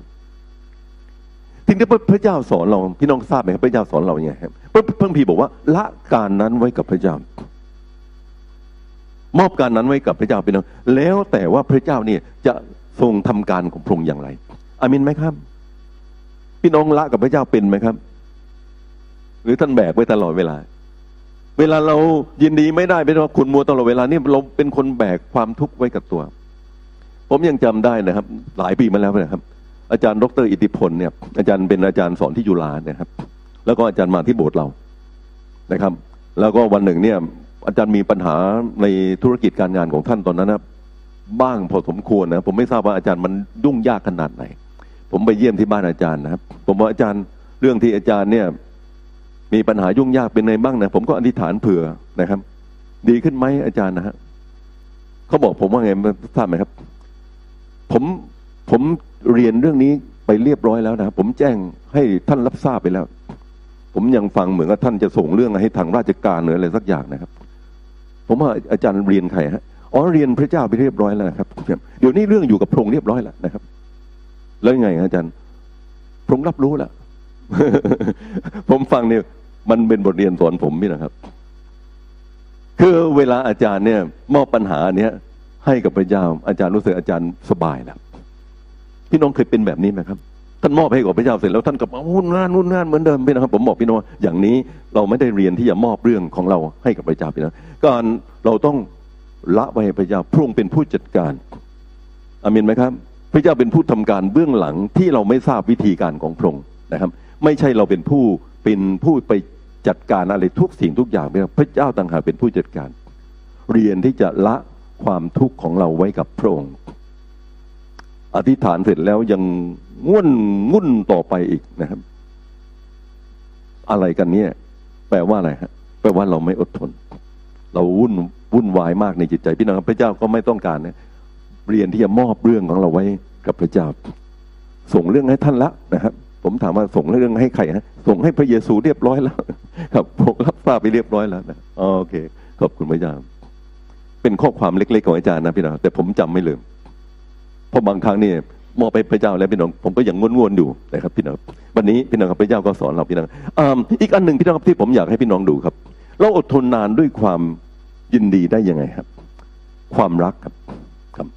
ถึงที่พระเจ้าสอนเราพี่น้องทราบไหมครับพระเจ้าสอนเราอย่างไรครับพระคัมภีร์บอกว่าละการนั้นไว้กับพระเจ้ามอบการนั้นไว้กับพระเจ้าพี่น้องแล้วแต่ว่าพระเจ้าเนี่ยจะทรงทำการของพระองค์อย่างไรอามินไหมครับพี่น้องละกับพระเจ้าเป็นไหมครับหรือท่านแบกไว้ตลอดเวลาเรายินดีไม่ได้เป็นว่าขุ่นมัวตลอดเวลานี่เราเป็นคนแบกความทุกข์ไว้กับตัวผมยังจำได้นะครับหลายปีมาแล้วนะครับอาจารย์ดร.อิทธิพลเนี่ยอาจารย์เป็นอาจารย์สอนที่จุฬาเนี่ยครับแล้วก็อาจารย์มาที่โบสถ์เรานะครับแล้วก็วันหนึ่งเนี่ยอาจารย์มีปัญหาในธุรกิจการงานของท่านตอนนั้นนะบ้างพอสมควรนะผมไม่ทราบว่าอาจารย์มันยุ่งยากขนาดไหนผมไปเยี่ยมที่บ้านอาจารย์นะครับผมว่าอาจารย์เรื่องที่อาจารย์เนี่ยมีปัญหายุ่งยากเป็นไงบ้างนะผมก็อธิษฐานเผื่อนะครับดีขึ้นไหมอาจารย์นะฮะเขาบอกผมว่าไงทราบไหมครับผมเรียนเรื่องนี้ไปเรียบร้อยแล้วนะครับผมแจ้งให้ท่านรับทราบไปแล้วผมยังฟังเหมือนกับท่านจะส่งเรื่องให้ทางราชการหรืออะไรสักอย่างนะครับผมว่าอาจารย์เรียนใครฮะอ๋อเรียนพระเจ้าไปเรียบร้อยแล้วนะครับเดี๋ยวนี้เรื่องอยู่กับพระองค์เรียบร้อยแล้วนะครับแล้วยังไงอาจารย์พระองค์รับรู้แล้วผมฟังเนี่ยมันเป็นบทเรียนสอนผมนี่นะครับคือเวลาอาจารย์เนี่ยมอบปัญหาเนี้ยให้กับพระเจ้าอาจารย์รู้สึกอาจารย์สบายแล้วพี่น้องเคยเป็นแบบนี้ไหมครับท่านมอบให้กับพระเจ้าเสร็จแล้วท่านก็วุ่นงานเหมือนเดิมพี่น้องครับผมบอกพี่น้องอย่างนี้เราไม่ได้เรียนที่จะมอบเรื่องของเราให้กับพระเจ้าพี่น้องการเราต้องละไว้ให้พระเจ้าพระองค์เป็นผู้จัดการอามินไหมครับพระเจ้าเป็นผู้ทำการเบื้องหลังที่เราไม่ทราบวิธีการของพระองค์นะครับไม่ใช่เราเป็นผู้ไปจัดการอะไรทุกสิ่งทุกอย่างพระเจ้าต่างหากเป็นผู้จัดการเรียนที่จะละความทุกข์ของเราไว้กับพระองค์อธิษฐานเสร็จแล้วยังงุ่นต่อไปอีกนะครับอะไรกันเนี่ยแปลว่าอะไรฮะแปลว่าเราไม่อดทนเราวุ่นวายมากในจิตใจพี่น้องพระเจ้าก็ไม่ต้องการเนี่ยเรียนที่จะมอบเรื่องของเราไว้ กับพระเจ้าส่งเรื่องให้ท่านละนะครับผมถามว่าส่งเรื่องให้ใครฮะส่งให้พระเยซูเรียบร้อยแล้วครับผมรับทราบไปเรียบร้อยแล้วนะโอเคขอบคุณพระเจ้าเป็นข้อความเล็กๆของอาจารย์นะพี่น้องแต่ผมจำไม่ลืมเพราะบางครั้งนี่มองไปพระเจ้าแล้วพี่น้องผมก็ยังง่วนๆอยู่นะครับพี่น้องวันนี้พี่น้องครับพระเจ้าก็สอนเราพี่น้องอีกอันหนึ่งพี่น้องครับที่ผมอยากให้พี่น้องดูครับเราอดทนนานด้วยความยินดีได้ยังไงครับความรักครับ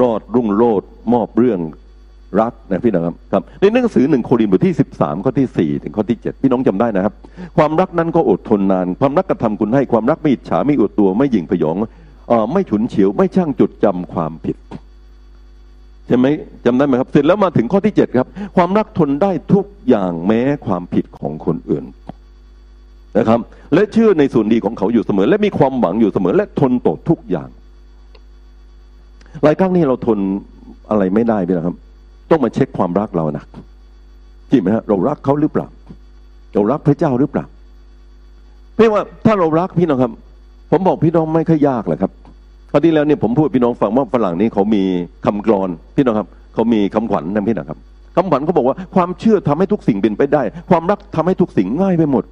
รอดรุ่งโรจน์มอบเรื่องรักนะพี่น้องครับในหนังสือ1โครินธ์บทที่13ข้อที่4ถึงข้อที่7พี่น้องจำได้นะครับความรักนั้นก็อดทนนานความรักกระทำคุณให้ความรักไม่อิจฉาไม่อวดตัวไม่หยิ่งพยองไม่ฉุนเฉียวไม่ช่างจดจำความผิดใช่ไหมจำได้ไหมครับเสร็จแล้วมาถึงข้อที่7ครับความรักทนได้ทุกอย่างแม้ความผิดของคนอื่นนะครับและเชื่อในส่วนดีของเขาอยู่เสมอและมีความหวังอยู่เสมอและทนต่อทุกอย่างหลายครั้งนี่เราทนอะไรไม่ได้พี่นะครับต้องมาเช็คความรักเรานะจริงไหมฮะเรารักเขาหรือเปล่าเรารักพระเจ้าหรือเปล่าเพราะว่าถ้าเรารักพี่น้องครับผมบอกพี่น้องไม่ค่อยยากแหละครับคราวที่แล้วเนี่ยผมพูดพี่น้องฟังว่าฝรั่งนี้เขามีคำกลอนพี่น้องครับเขามีคำขวัญนะพี่น้องครับคำขวัญเขาบอกว่าความเชื่อทำให้ทุกสิ่งเป็นไปได้ความรักทำให้ทุกสิ่งง่ายไปหมด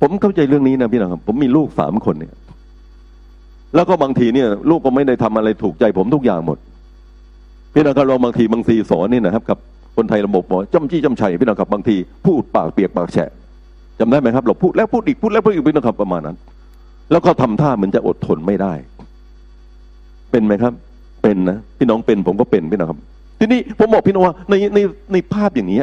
ผมเข้าใจเรื่องนี้นะพี่น้องครับผมมีลูก3 คนเนี่ยแล้วก็บางทีเนี่ยลูกก็ไม่ได้ทำอะไรถูกใจผมทุกอย่างหมดพี่น้องครับเราบางทีสอนนี่นะครับกับคนไทยระบบจ้ำจี้จ้ำชัยพี่น้องครับบางทีพูดปากเปียกปากแฉะจำได้ไหมครับเราพูดแล้วพูดอีกพูดแล้วพูดอีกพี่น้องครับประมาณนั้นแล้วก็ทำท่าเหมือนจะอดทนไม่ได้เป็นไหมครับเป็นนะพี่น้องเป็นผมก็เป็นพี่น้องครับทีนี้ผมบอกพี่น้องว่าในภาพอย่างนี้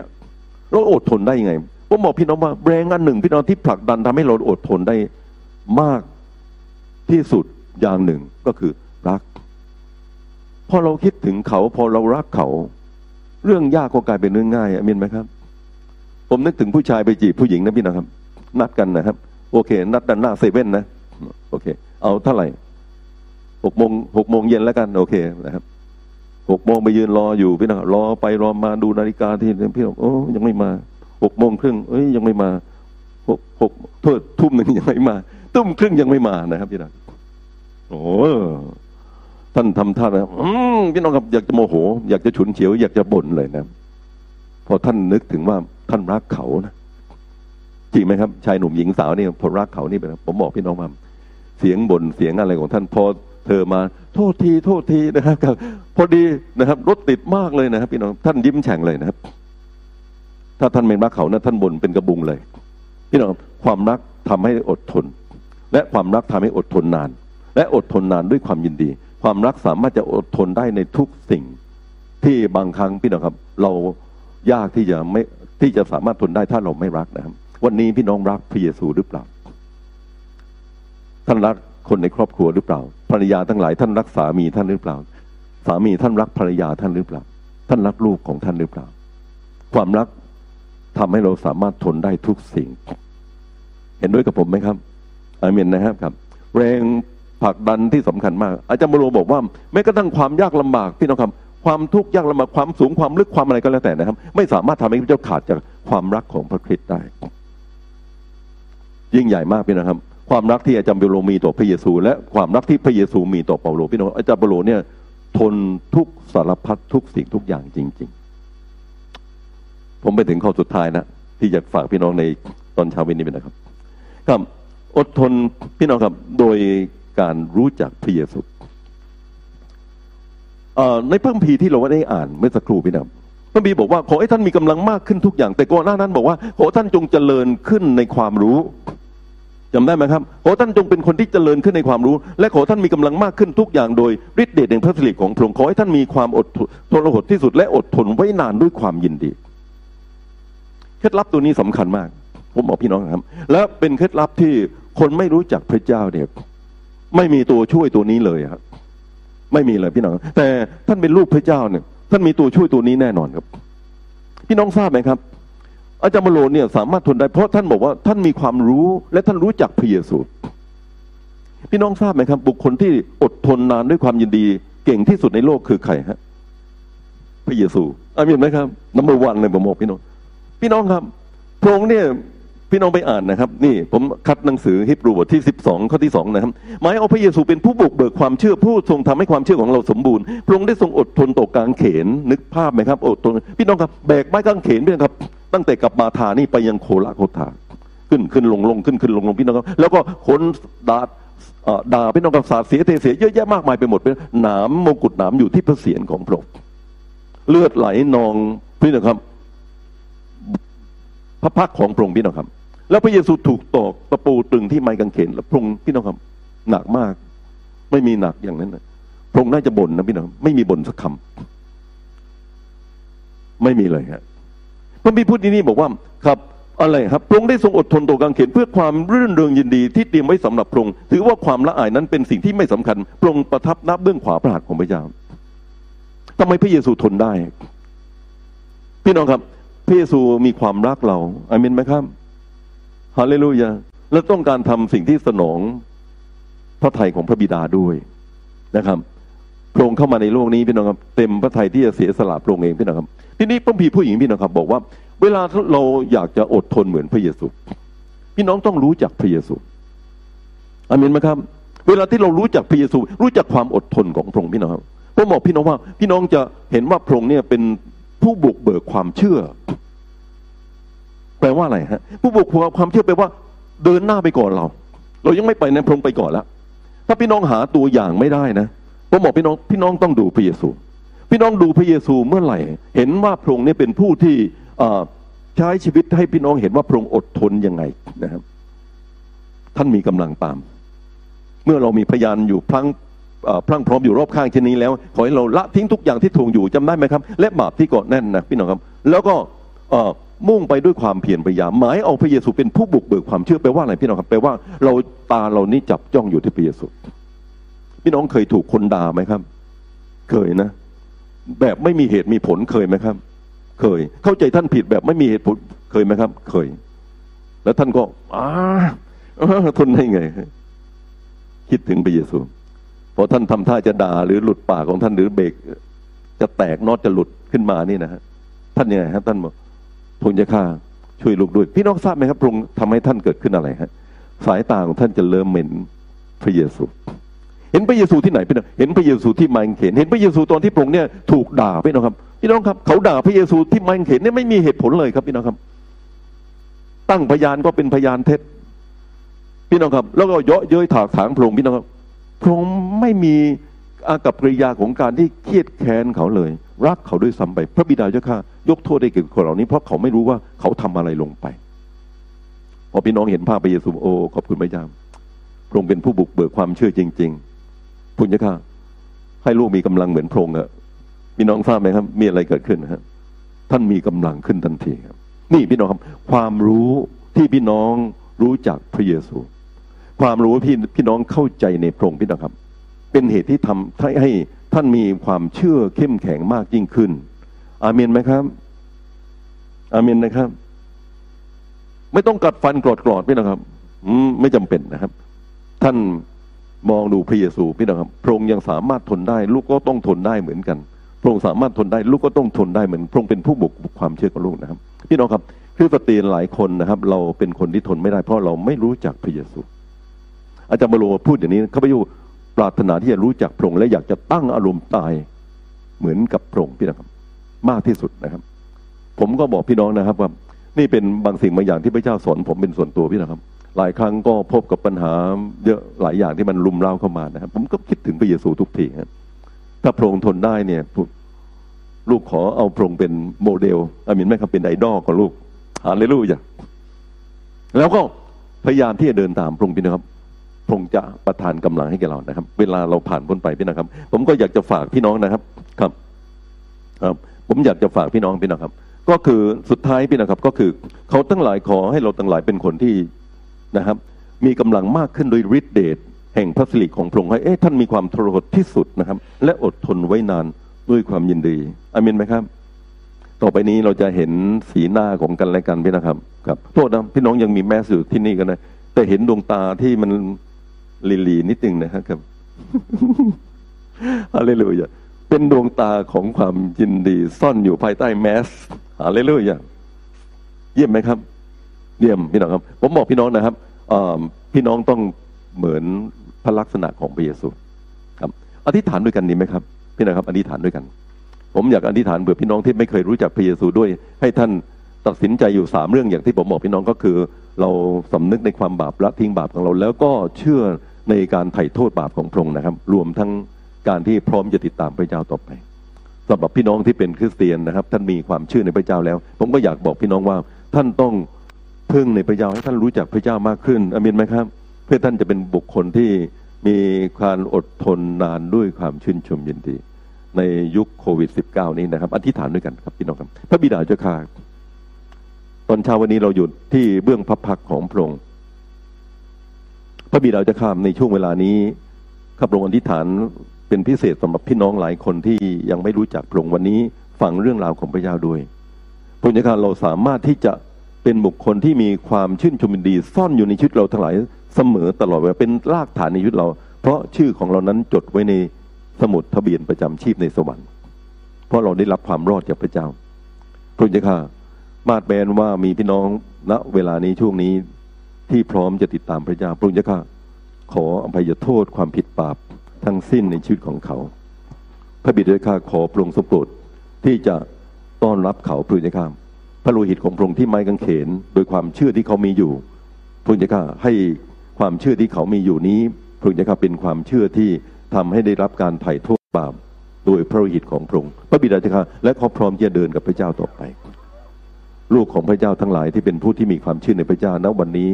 เราอดทนได้ยังไงผมบอกพี่น้องว่าแรงอันหนึ่งพี่น้องที่ผลักดันทำให้เราอดทนได้มากที่สุดอย่างหนึ่งก็คือรักพอเราคิดถึงเขาพอเรารักเขาเรื่องยากก็กลายเป็นเรื่องง่ายอาเมนไหมครับผมนึกถึงผู้ชายไปจีบผู้หญิงนะพี่น้องครับนัดกันนะครับโอเคนัดกันหน้าเซเว่นนะโอเคเอาเท่าไหร่6 โมงเย็นแล้วกันโอเคนะครับ6 โมงไปยืนรออยู่พี่น้องรอไปรอมาดูนาฬิกาที่พี่น้องโอ้ยังไม่มา6 โมงครึ่งเอ้ยยังไม่มาทุ่มหนึ่งยังไม่มาทุ่มครึ่งยังไม่มานะครับพี่น้องโอ้ท่านทำท่านะพี่น้องครับอยากจะโมโหอยากจะฉุนเฉียวอยากจะบ่นเลยนะพอท่านนึกถึงว่าท่านรักเขานะจริงไหมครับชายหนุ่มหญิงสาวนี่พอรักเขานี่ไปนะผมบอกพี่น้องมาเสียงบ่นเสียงอะไรของท่านพอเธอมาโทษทีโทษทีนะครับพอดีนะครับรถติดมากเลยนะครับพี่น้องท่านยิ้มแฉ่งเลยนะครับถ้าท่านไม่รักเขานะท่านบ่นเป็นกระบุงเลยพี่น้องความรักทำให้อดทนและความรักทำให้อดทนนานและอดทนนานด้วยความยินดีความรักสามารถจะอดทนได้ในทุกสิ่งที่บางครั้งพี่น้องครับเรายากที่จะสามารถทนได้ถ้าเราไม่รักนะครับวันนี้พี่น้องรักพระเยซูหรือเปล่าท่านรักคนในครอบครัวหรือเปล่าภรรยาทั้งหลายท่านรักสามีท่านหรือเปล่าสามีท่านรักภรรยาท่านหรือเปล่าท่านรักลูกของท่านหรือเปล่าความรักทำให้เราสามารถทนได้ทุกสิ่งเห็นด้วยกับผมไหมครับอาเมนนะครับครับแรงผลักดันที่สำคัญมากอาจารย์บโรบอกว่าแม้กระทั่งความยากลำบากพี่น้องครับความทุกข์ยากลำบากความสูงความลึกความอะไรก็แล้วแต่นะครับไม่สามารถทำให้พระเจ้าขาดจากความรักของพระคริสต์ได้ยิ่งใหญ่มากพี่น้องครับความรักที่อาจารย์เปโลมีต่อพระเยซูและความรักที่พระเยซูมีต่อเปาโลพี่น้องอาจารย์เปโลเนี่ยทนทุกสารพัดทุกสิ่งทุกอย่างจริงๆผมไปถึงข้อสุดท้ายนะที่อยากฝากพี่น้องในตอนเช้าวันนี้นะครับครับอดทนพี่น้องครับโดยการรู้จักพระเยซูในพระคัมภีร์ที่เราได้อ่านเมื่อสักครู่พี่น้องพระคัมภีร์บอกว่าขอให้ท่านมีกำลังมากขึ้นทุกอย่างแต่ก่อนหน้านั้นบอกว่าขอท่านจงเจริญขึ้นในความรู้จำได้ไหมครับขอท่านจงเป็นคนที่เจริญขึ้นในความรู้และขอท่านมีกำลังมากขึ้นทุกอย่างโดยฤทธิเดชแห่งพระสิริของพระองค์ขอให้ท่านมีความอดทนอดที่สุดและอดทนไว้นานด้วยความยินดีเคล็ดลับตัวนี้สำคัญมากผมบอกพี่น้องครับและเป็นเคล็ดลับที่คนไม่รู้จักพระเจ้าเนี่ยไม่มีตัวช่วยตัวนี้เลยครับไม่มีเลยพี่น้องแต่ท่านเป็นลูกพระเจ้าเนี่ยท่านมีตัวช่วยตัวนี้แน่นอนครับพี่น้องทราบไหมครับอาจารย์เปโลเนี่ยสามารถทนได้เพราะท่านบอกว่าท่านมีความรู้และท่านรู้จักพระเยซูพี่น้องทราบไหมครับบุคคลที่อดทนนานด้วยความยินดีเก่งที่สุดในโลกคือใครฮะพระเยซูอาเมนไหมครับนัมเบอร์ 1เลยผมบอกพี่น้องครับพระองค์เนี่ย พี่น้องไปอ่านนะครับนี่ผมคัดหนังสือฮิบรูบทที่12ข้อที่2นะครับหมายเอาพระเยซูเป็นผู้บุกเบิกความเชื่อผู้ทรงทำให้ความเชื่อของเราสมบูรณ์พระองค์ได้ทรงอดทนต่อกางเขนนึกภาพไหมครับอดทนพี่น้องครับแบกไม้กางเขนพี่น้องครับตั้งแต่กลับมาทานี่ไปยังโคลาโคทาขึ้นลงขึ้นลงพี่น้องครับแล้วก็ขนด่าพี่น้องกับสาดเสียเทเสียเยอะแยะมากมายไปหมดเป็นหนามมงกุฎหนามอยู่ที่พระเศียรของพระองค์เลือดไหลนองพี่น้องครับพระพักของพระองค์พี่น้องครับแล้วพระเยซูถูกตอกตะปูตรึงที่ไม้กางเขนแล้วพระองค์พี่น้องครับหนักมากไม่มีหนักอย่างนั้นนะพระองค์น่าจะบ่นนะพี่น้องไม่มีบ่นสักคำไม่มีเลยฮะพระบิดาพูดที่นี่บอกว่าครับอะไรครับพระองค์ได้ทรงอดทนต่อกางเขนเพื่อความรื่นเริงยินดีที่เตรียมไว้สำหรับพระองค์ถือว่าความละอายนั้นเป็นสิ่งที่ไม่สำคัญพระองค์ประทับนับเบื้องขวาพระหัตถ์ของพระเจ้าทำไมพระเยซูทนได้พี่น้องครับพระเยซูมีความรักเราอาเมนไหมครับฮาเลลูยาและต้องการทำสิ่งที่สนองพระทัยของพระบิดาด้วยนะครับพระองค์เข้ามาในโลกนี้พี่น้องครับเต็มพระทัยที่จะเสียสละพระองค์เองพี่น้องครับทีนี้พระผู้หญิงพี่น้องครับบอกว่าเวลาเราอยากจะอดทนเหมือนพระเยซูพี่น้องต้องรู้จักพระเยซูอาเมนไหมครับเวลาที่เรารู้จักพระเยซูรู้จักความอดทนของพระองค์พี่น้องครับผมบอกพี่น้องว่าพี่น้องจะเห็นว่าพระองค์เนี่ยเป็นผู้บุกเบิกความเชื่อแปลว่าอะไรฮะผู้บุกเบิกความเชื่อแปลว่าเดินหน้าไปก่อนเรายังไม่ไปนะพระองค์ไปก่อนแล้วถ้าพี่น้องหาตัวอย่างไม่ได้นะผมบอกพี่น้องต้องดูพระเยซูพี่น้องดูพระเยซูเมื่อไหร่เห็นว่าพระองค์เนี่ยเป็นผู้ที่ใช้ชีวิตให้พี่น้องเห็นว่าพระองค์อดทนยังไงนะครับท่านมีกำลังตามเมื่อเรามีพยานอยู่พลังพร้อมอยู่รอบข้างเช่นนี้แล้วขอให้เราละทิ้งทุกอย่างที่ทวงอยู่จำได้ไหมครับและบาปที่เกาะแน่นนะพี่น้องครับแล้วก็มุ่งไปด้วยความเพียรพยายามหมายเอาพระเยซูเป็นผู้บุกเบิกความเชื่อแปลว่าอะไรพี่น้องครับแปลว่าเราตาเรานี้จับจ้องอยู่ที่พระเยซูพี่น้องเคยถูกคนด่าไหมครับเคยนะแบบไม่มีเหตุมีผลเคยไหมครับเคยเข้าใจท่านผิดแบบไม่มีเหตุผลเคยไหมครับเคยแล้วท่านก็ทนได้ไงคิดถึงพระเยซูพอท่านทำท่าจะด่าหรือหลุดปากของท่านหรือเบรกจะแตกน็อตจะหลุดขึ้นมานี่นะฮะท่านยังไงฮะท่านบอกพระองค์จะฆ่าช่วยลูกด้วยพี่น้องทราบไหมครับพระองค์ทำให้ท่านเกิดขึ้นอะไรฮะสายตาของท่านจะเริ่มเหม็นพระเยซูเห็นพระเยซูที่ไหนพี่น้องเห็นพระเยซูที่ไม้กางเขนเห็นพระเยซูตอนที่พระองค์เนี่ยถูกด่าพี่น้องครับพี่น้องครับเขาด่าพระเยซูที่ไม้กางเขนเนี่ยไม่มีเหตุผลเลยครับพี่น้องครับตั้งพยานก็เป็นพยานเท็จพี่น้องครับแล้วก็เยาะเย้ยถากถางพระองค์พี่น้องครับพระองค์ไม่มีอากัปกิริยาของการที่เครียดแค้นเขาเลยรักเขาด้วยซ้ำไปพระบิดาเจ้าข้ายกโทษได้แก่คนเหล่านี้เพราะเขาไม่รู้ว่าเขาทำอะไรลงไปพอพี่น้องเห็นภาพพระเยซูโอ้ขอบคุณพระเจ้าพระองค์เป็นผู้บุกเบิกความเชื่อจริงๆพระเจ้าข้าให้ลูกมีกำลังเหมือนพระองค์พี่น้องทราบไหมครับมีอะไรเกิดขึ้นฮะท่านมีกำลังขึ้นทันทีครับนี่พี่น้องครับความรู้ที่พี่น้องรู้จักพระเยซูความรู้พี่น้องเข้าใจในพระองค์พี่น้องครับเป็นเหตุที่ทำให้ท่านมีความเชื่อเข้มแข็งมากยิ่งขึ้นอาเมนไหมครับอาเมนนะครับไม่ต้องกัดฟันกรอดๆพี่น้องครับไม่จำเป็นนะครับท่านมองดูพระเยซูพี่น้องครับพระองค์ยังสามารถทนได้ลูกก็ต้องทนได้เหมือนกันพระองค์สามารถทนได้ลูกก็ต้องทนได้เหมือนพระองค์เป็นผู้บุกความเชื่อของลูกนะครับพี่น้องครับคริสเตียนหลายคนนะครับเราเป็นคนที่ทนไม่ได้เพราะเราไม่รู้จักพระเยซูอาจารย์บรูพูดอย่างนี้ข้าพเจ้าปรารถนาที่จะรู้จักพระองค์และอยากจะตั้งอารมณ์ตายเหมือนกับพระองค์พี่นะครับมากที่สุดนะครับผมก็บอกพี่น้องนะครับว่านี่เป็นบางสิ่งบางอย่างที่พระเจ้าสอนผมเป็นส่วนตัวพี่นะครับหลายครั้งก็พบกับปัญหาเยอะหลายอย่างที่มันรุมเร้าเข้ามานะครับผมก็คิดถึงพระเยซูทุกทีครับถ้าพระองค์ทนได้เนี่ยลูกขอเอาพระองค์เป็นโมเดลอามินไหมครับเป็นไอดอลของลูกฮาเลลูยาแล้วก็พยายามที่จะเดินตามพระองค์พี่นะครับพระองค์จะประทานกำลังให้แก่เรานะครับเวลาเราผ่านพ้นไปพี่นะครับผมก็อยากจะฝากพี่น้องนะครับครับผมอยากจะฝากพี่น้องครับก็คือสุดท้ายพี่นะครับก็คือเขาทั้งหลายขอให้เราทั้งหลายเป็นคนที่นะครับมีกำลังมากขึ้นโดยฤทธิ์เดชแห่งพระสิริของพระองค์ให้ท่านมีความทรหดที่สุดนะครับและอดทนไว้นานด้วยความยินดีอาเมนไหมครับต่อไปนี้เราจะเห็นสีหน้าของกันและกันพี่นะครับครับโทษนะพี่น้องยังมีแมสอยู่ที่นี่กันนะแต่เห็นดวงตาที่มันลีลีนิดนึงนะครับฮาเลลูยาเป็นดวงตาของความยินดีซ่อนอยู่ภายใต้แมสฮาเลลูยาเยี่ยมไหมครับ เยี่ยมพี่น้องครับผมบอกพี่น้องนะครับพี่น้องต้องเหมือนพระลักษณะของพระเยซูครับอธิษฐานด้วยกันดีไหมครับพี่น้องครับอธิษฐานด้วยกันผมอยากอธิษฐานเผื่อพี่น้องที่ไม่เคยรู้จักพระเยซูด้วยให้ท่านตัดสินใจอยู่3เรื่องอย่างที่ผมบอกพี่น้องก็คือเราสำนึกในความบาปละทิ้งบาปของเราแล้วก็เชื่อในการไถ่โทษบาปของพระองค์นะครับรวมทั้งการที่พร้อมจะติดตามพระเจ้าต่อไปสำหรับพี่น้องที่เป็นคริสเตียนนะครับท่านมีความเชื่อในพระเจ้าแล้วผมก็อยากบอกพี่น้องว่าท่านต้องพึ่งในพระเจ้าให้ท่านรู้จักพระเจ้ามากขึ้นอาเมนไหมครับเพื่อท่านจะเป็นบุคคลที่มีการอดทนนานด้วยความชื่นชมยินดีในยุคโควิด -19 นี้นะครับอธิษฐานด้วยกันครับพี่น้องครับพระบิดาเจ้าข้าตอนเช้าวันนี้เราอยู่ที่เบื้องพระพักของพระองค์พระบิดาเจ้าข้าในช่วงเวลานี้ข้าพระองค์อธิษฐานเป็นพิเศษสำหรับพี่น้องหลายคนที่ยังไม่รู้จักพระองค์วันนี้ฟังเรื่องราวของพระเจ้าด้วยพระเจ้าข้าเราสามารถที่จะเป็นบุคคลที่มีความชื่นชมยินดีซ่อนอยู่ในชีวิตเราทั้งหลายเสมอตลอดเวลาเป็นรากฐานในชีวิตเราเพราะชื่อของเรานั้นจดไว้ในสมุดทะเบียนประจำชีพในสวรรค์เพราะเราได้รับความรอดจากพระเจ้าพระเจ้าข้ามาดแบนว่ามีพี่น้องณเวลานี้ช่วงนี้ที่พร้อมจะติดตามพระเจ้าพระองค์เจ้าข้าขออภัยโทษความผิดบาปทั้งสิ้นในชีวิตของเขาพระบิดาข้าขอพระองค์ทรงโปรดที่จะต้อนรับเขาพระองค์เจ้าข้าพระโลหิตของพระองค์ที่ไม้กางเขนโดยความเชื่อที่เขามีอยู่พระองค์เจ้าข้าให้ความเชื่อที่เขามีอยู่นี้พระองค์เจ้าข้าเป็นความเชื่อที่ทำให้ได้รับการไถ่โทษบาปโดยพระโลหิตของพระองค์พระบิดาเจ้าข้าและเขาพร้อมจะเดินกับพระเจ้าต่อไปลูกของพระเจ้าทั้งหลายที่เป็นผู้ที่มีความเชื่อในพระเจ้าณวันนี้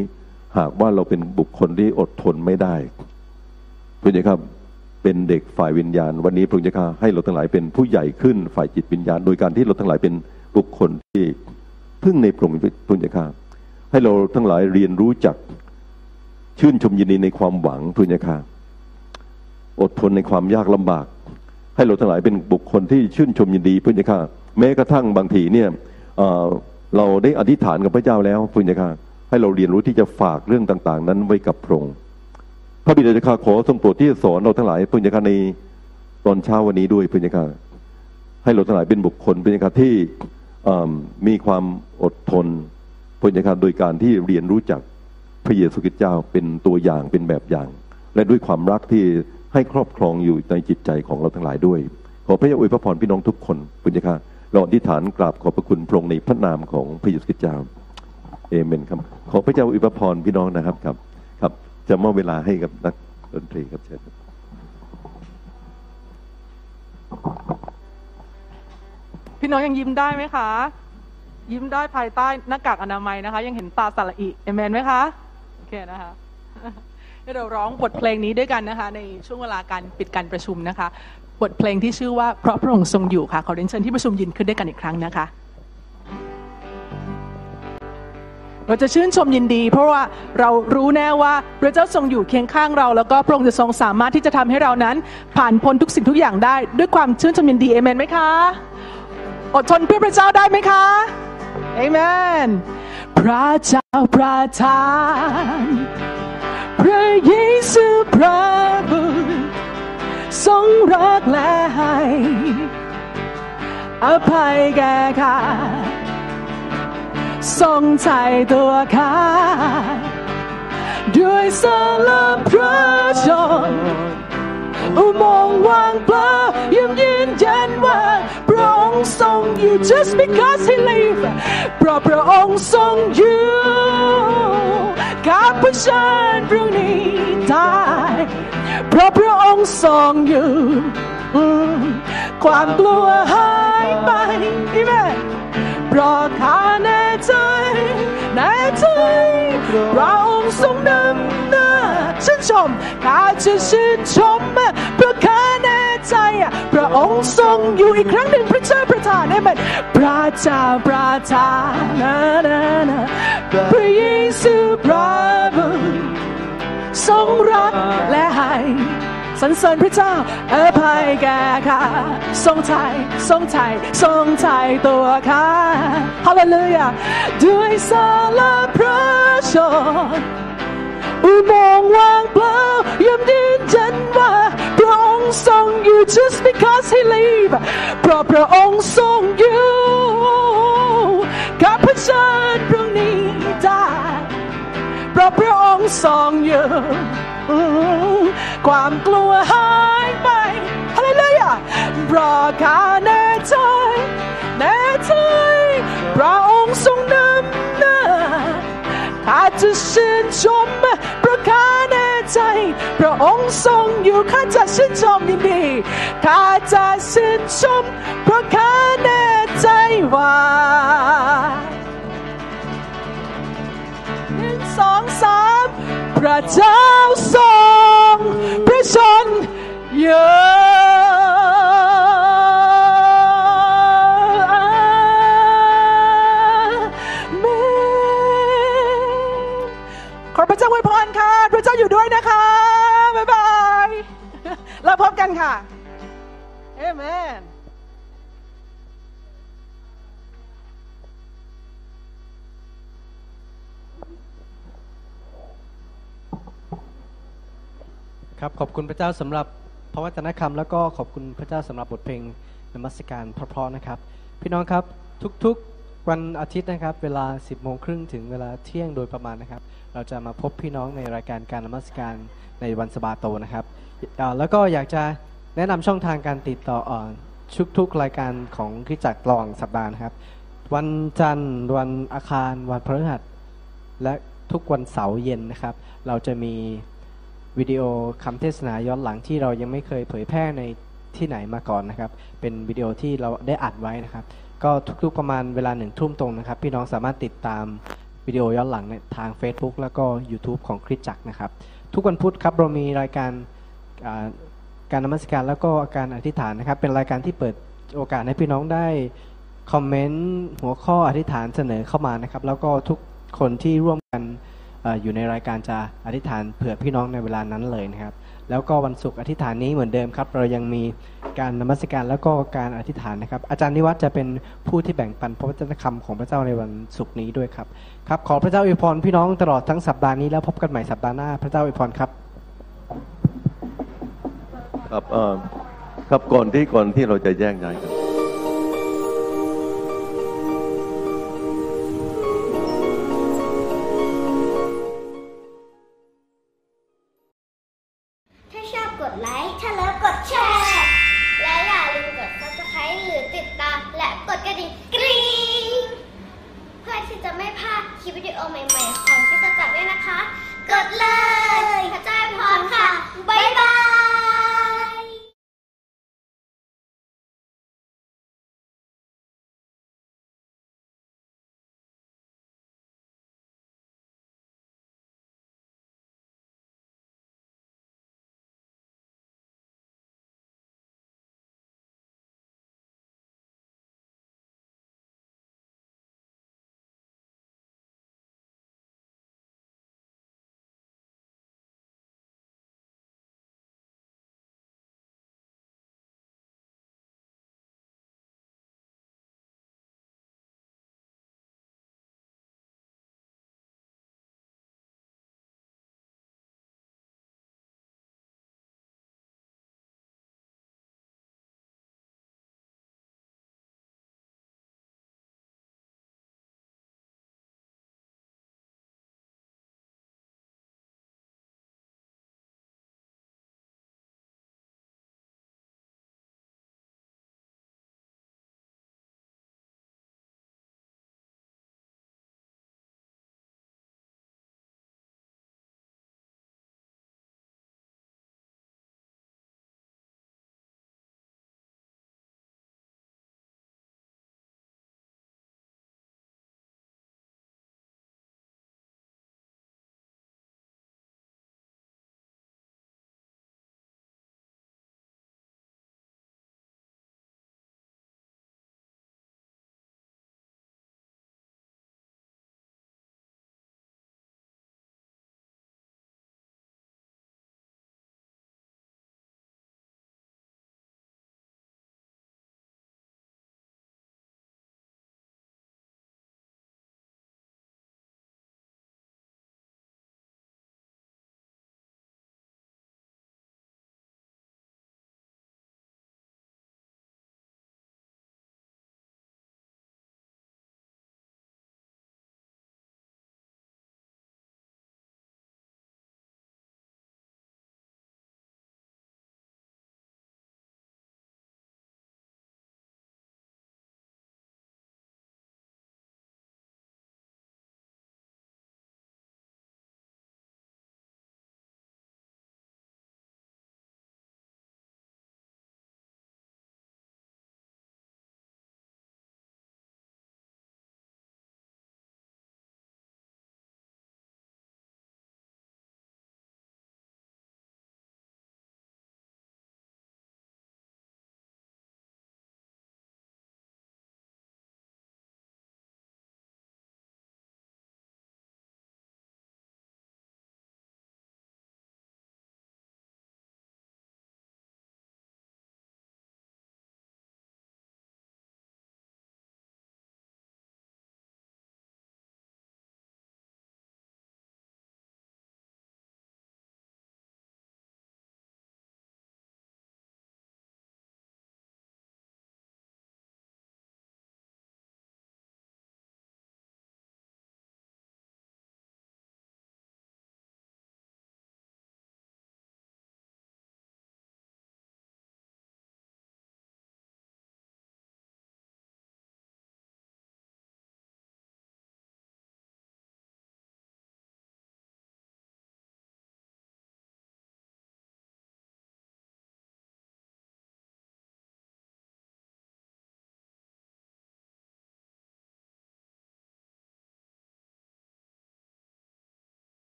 หากว่าเราเป็นบุคคลที่อดทนไม่ได้พระเจ้าครับเป็นเด็กฝ่ายวิญญาณวันนี้พระเจ้าค่ะให้เราทั้งหลายเป็นผู้ใหญ่ขึ้นฝ่ายจิตวิญญาณโดยการที่เราทั้งหลายเป็นบุคคลที่พึ่งในพระองค์พระเจ้าค่ะให้เราทั้งหลายเรียนรู้จักชื่นชมยินดีในความหวังพระเจ้าค่ะอดทนในความยากลำบากให้เราทั้งหลายเป็นบุคคลที่ชื่นชมยินดีพระเจ้าค่ะแม้กระทั่งบางทีเนี่ยเราได้อธิษฐานกับพระเจ้าแล้วพระเจ้าค่ะให้เราเรียนรู้ที่จะฝากเรื่องต่างๆนั้นไว้กับพระองค์พระบิดาเจ้าข้าขอทรงโปรดที่สอนเราทั้งหลายพระเจ้าข้าในตอนเช้าวันนี้ด้วยพระเจ้าข้าให้เราทั้งหลายเป็นบุคคลพระเจ้าข้าที่มีความอดทนพระเจ้าข้าโดยการที่เรียนรู้จักพระเยซูคริสต์เจ้าเป็นตัวอย่างเป็นแบบอย่างและด้วยความรักที่ให้ครอบครองอยู่ในจิตใจของเราทั้งหลายด้วยขอพระเจ้าอวยพระพรพี่น้องทุกคนพระเจ้าข้าเราอธิษฐานกราบขอบพระคุณพระองค์ในพระนามของพระเยซูคริสต์เจ้าเอเมนครับขอพระเจ้าอวยพรพี่น้องนะครับครับจะมอบเวลาให้กับนักดนตรีครับเชิญพี่น้องยังยิ้มได้ไหมคะยิ้มได้ภายใต้หน้ากากอนามัยนะคะยังเห็นตาสละอิเอเมนไหมคะโอเคนะคะให้เราร้องบทเพลงนี้ด้วยกันนะคะในช่วงเวลาการปิดการประชุมนะคะบทเพลงที่ชื่อว่าเพราะพระองค์ทรงอยู่ค่ะขอเรียนเชิญที่ประชุมยืนขึ้นด้วยกันอีกครั้งนะคะเราจะชื่นชมยินดีเพราะว่าเรารู้แน่ว่าพระเจ้าทรงอยู่เคียงข้างเราแล้วก็พระองค์จะทรงสามารถที่จะทำให้เรานั้นผ่านพ้นทุกสิ่งทุกอย่างได้ด้วยความชื่นชมยินดีเอเมนไหมคะอดทนเพื่อพระเจ้าได้ไหมคะเอเมนพระเจ้าประทานพระเยซูพระบุตรทรงรักและให้อภัยแก่ข้าทรงไถ่ตัวข้าด้วยสารพระชนอุโมงค์ว่างเปล่ายังยืนยันว่าพระองค์ทรงอยู่ just because he lives เพราะพระองค์ทรงอยู่กับผู้ชายเรื่องนี้ได้เพราะพระองค์ทรงอยู่ความกลัวหายไปอีแม่เพราะข้าแน่ใจพระองค์ทรงนำหน้าชื่นชมข้าจะชื่นชมเพราะข้าแน่ใจพระองค์ทรงอยู่อีกครั้งหนึ่งพระเจ้าประทานให้มันพระเจ้าประทานพระเยซูพระบุตรทรงรักและให้สรรเสริญพระเจ้าอภัยแก่ข้าทรงไถ่ตัวข้าฮาเลลูยาด้วยสารพระชนอุโมงค์ว่างเปล่าย่อมยืนยันว่าพระองค์ทรงอยู่ just because he lives เพราะพระองค์ทรงอยู่ข้าเผชิญเรื่องนี้ได้ พระองค์ทรงอยู่ความกลัวหายไปอะไรเลยอ่ะเพราะข้าแน่ใจพระองค์ทรงนำหน้าข้าจะชื่นชมเพราะข้าแน่ใจพระองค์ทรงอยู่ข้าจะชื่นชมดีๆข้าจะชื่นชมเพราะข้าแน่ใจว่า1 2 3พระเจ้าทรงพระชนอยู่ขอพระเจ้าอวยพรค่ะพระเจ้าอยู่ด้วยนะคะบ๊ายบายแล้วพบกันค่ะเอเมนครับขอบคุณพระเจ้าสำหรับพระวจนะคำแล้วก็ขอบคุณพระเจ้าสำหรับบทเพลงนมัสการเพราะๆนะครับพี่น้องครับทุกๆวันอาทิตย์นะครับเวลา 10:30 น.ถึงเวลาเที่ยงโดยประมาณนะครับเราจะมาพบพี่น้องในรายการการนมัสการในวันสะบาโตนะครับแล้วก็อยากจะแนะนำช่องทางการติดต่อทุกๆรายการของคริสตจักรตลอดสัปดาห์นะครับวันจันทร์วันอังคารวันพฤหัสและทุกวันเสาร์เย็นนะครับเราจะมีวิดีโอคำเทศนาย้อนหลังที่เรายังไม่เคยเผยแพร่ในที่ไหนมาก่อนนะครับเป็นวิดีโอที่เราได้อัดไว้นะครับก็ทุกๆประมาณเวลา 19:00 น.ตรงนะครับพี่น้องสามารถติดตามวิดีโอย้อนหลังในทาง Facebook แล้วก็ YouTube ของคริสตจักรนะครับทุกวันพุธครับเรามีรายการการนมัสการแล้วก็การอธิษฐานนะครับเป็นรายการที่เปิดโอกาสให้พี่น้องได้คอมเมนต์หัวข้ออธิษฐานเสนอเข้ามานะครับแล้วก็ทุกคนที่ร่วมกันอยู่ในรายการจะอธิษฐานเผื่อพี่น้องในเวลานั้นเลยนะครับแล้วก็วันศุกร์อธิษฐานนี้เหมือนเดิมครับเรายังมีการนมัสการแล้วก็การอธิษฐานนะครับอาจารย์นิวัฒน์จะเป็นผู้ที่แบ่งปันพระวจนะคำของพระเจ้าในวันศุกร์นี้ด้วยครับครับขอพระเจ้าอวยพรพี่น้องตลอดทั้งสัปดาห์นี้แล้วพบกันใหม่สัปดาห์หน้าพระเจ้าอวยพรครับครับก่อนที่เราจะแยกย้ายกันใหม่ๆของกิจกรรมด้วยนะคะกดเลยพระเจ้าพรค่ะบ๊ายบาย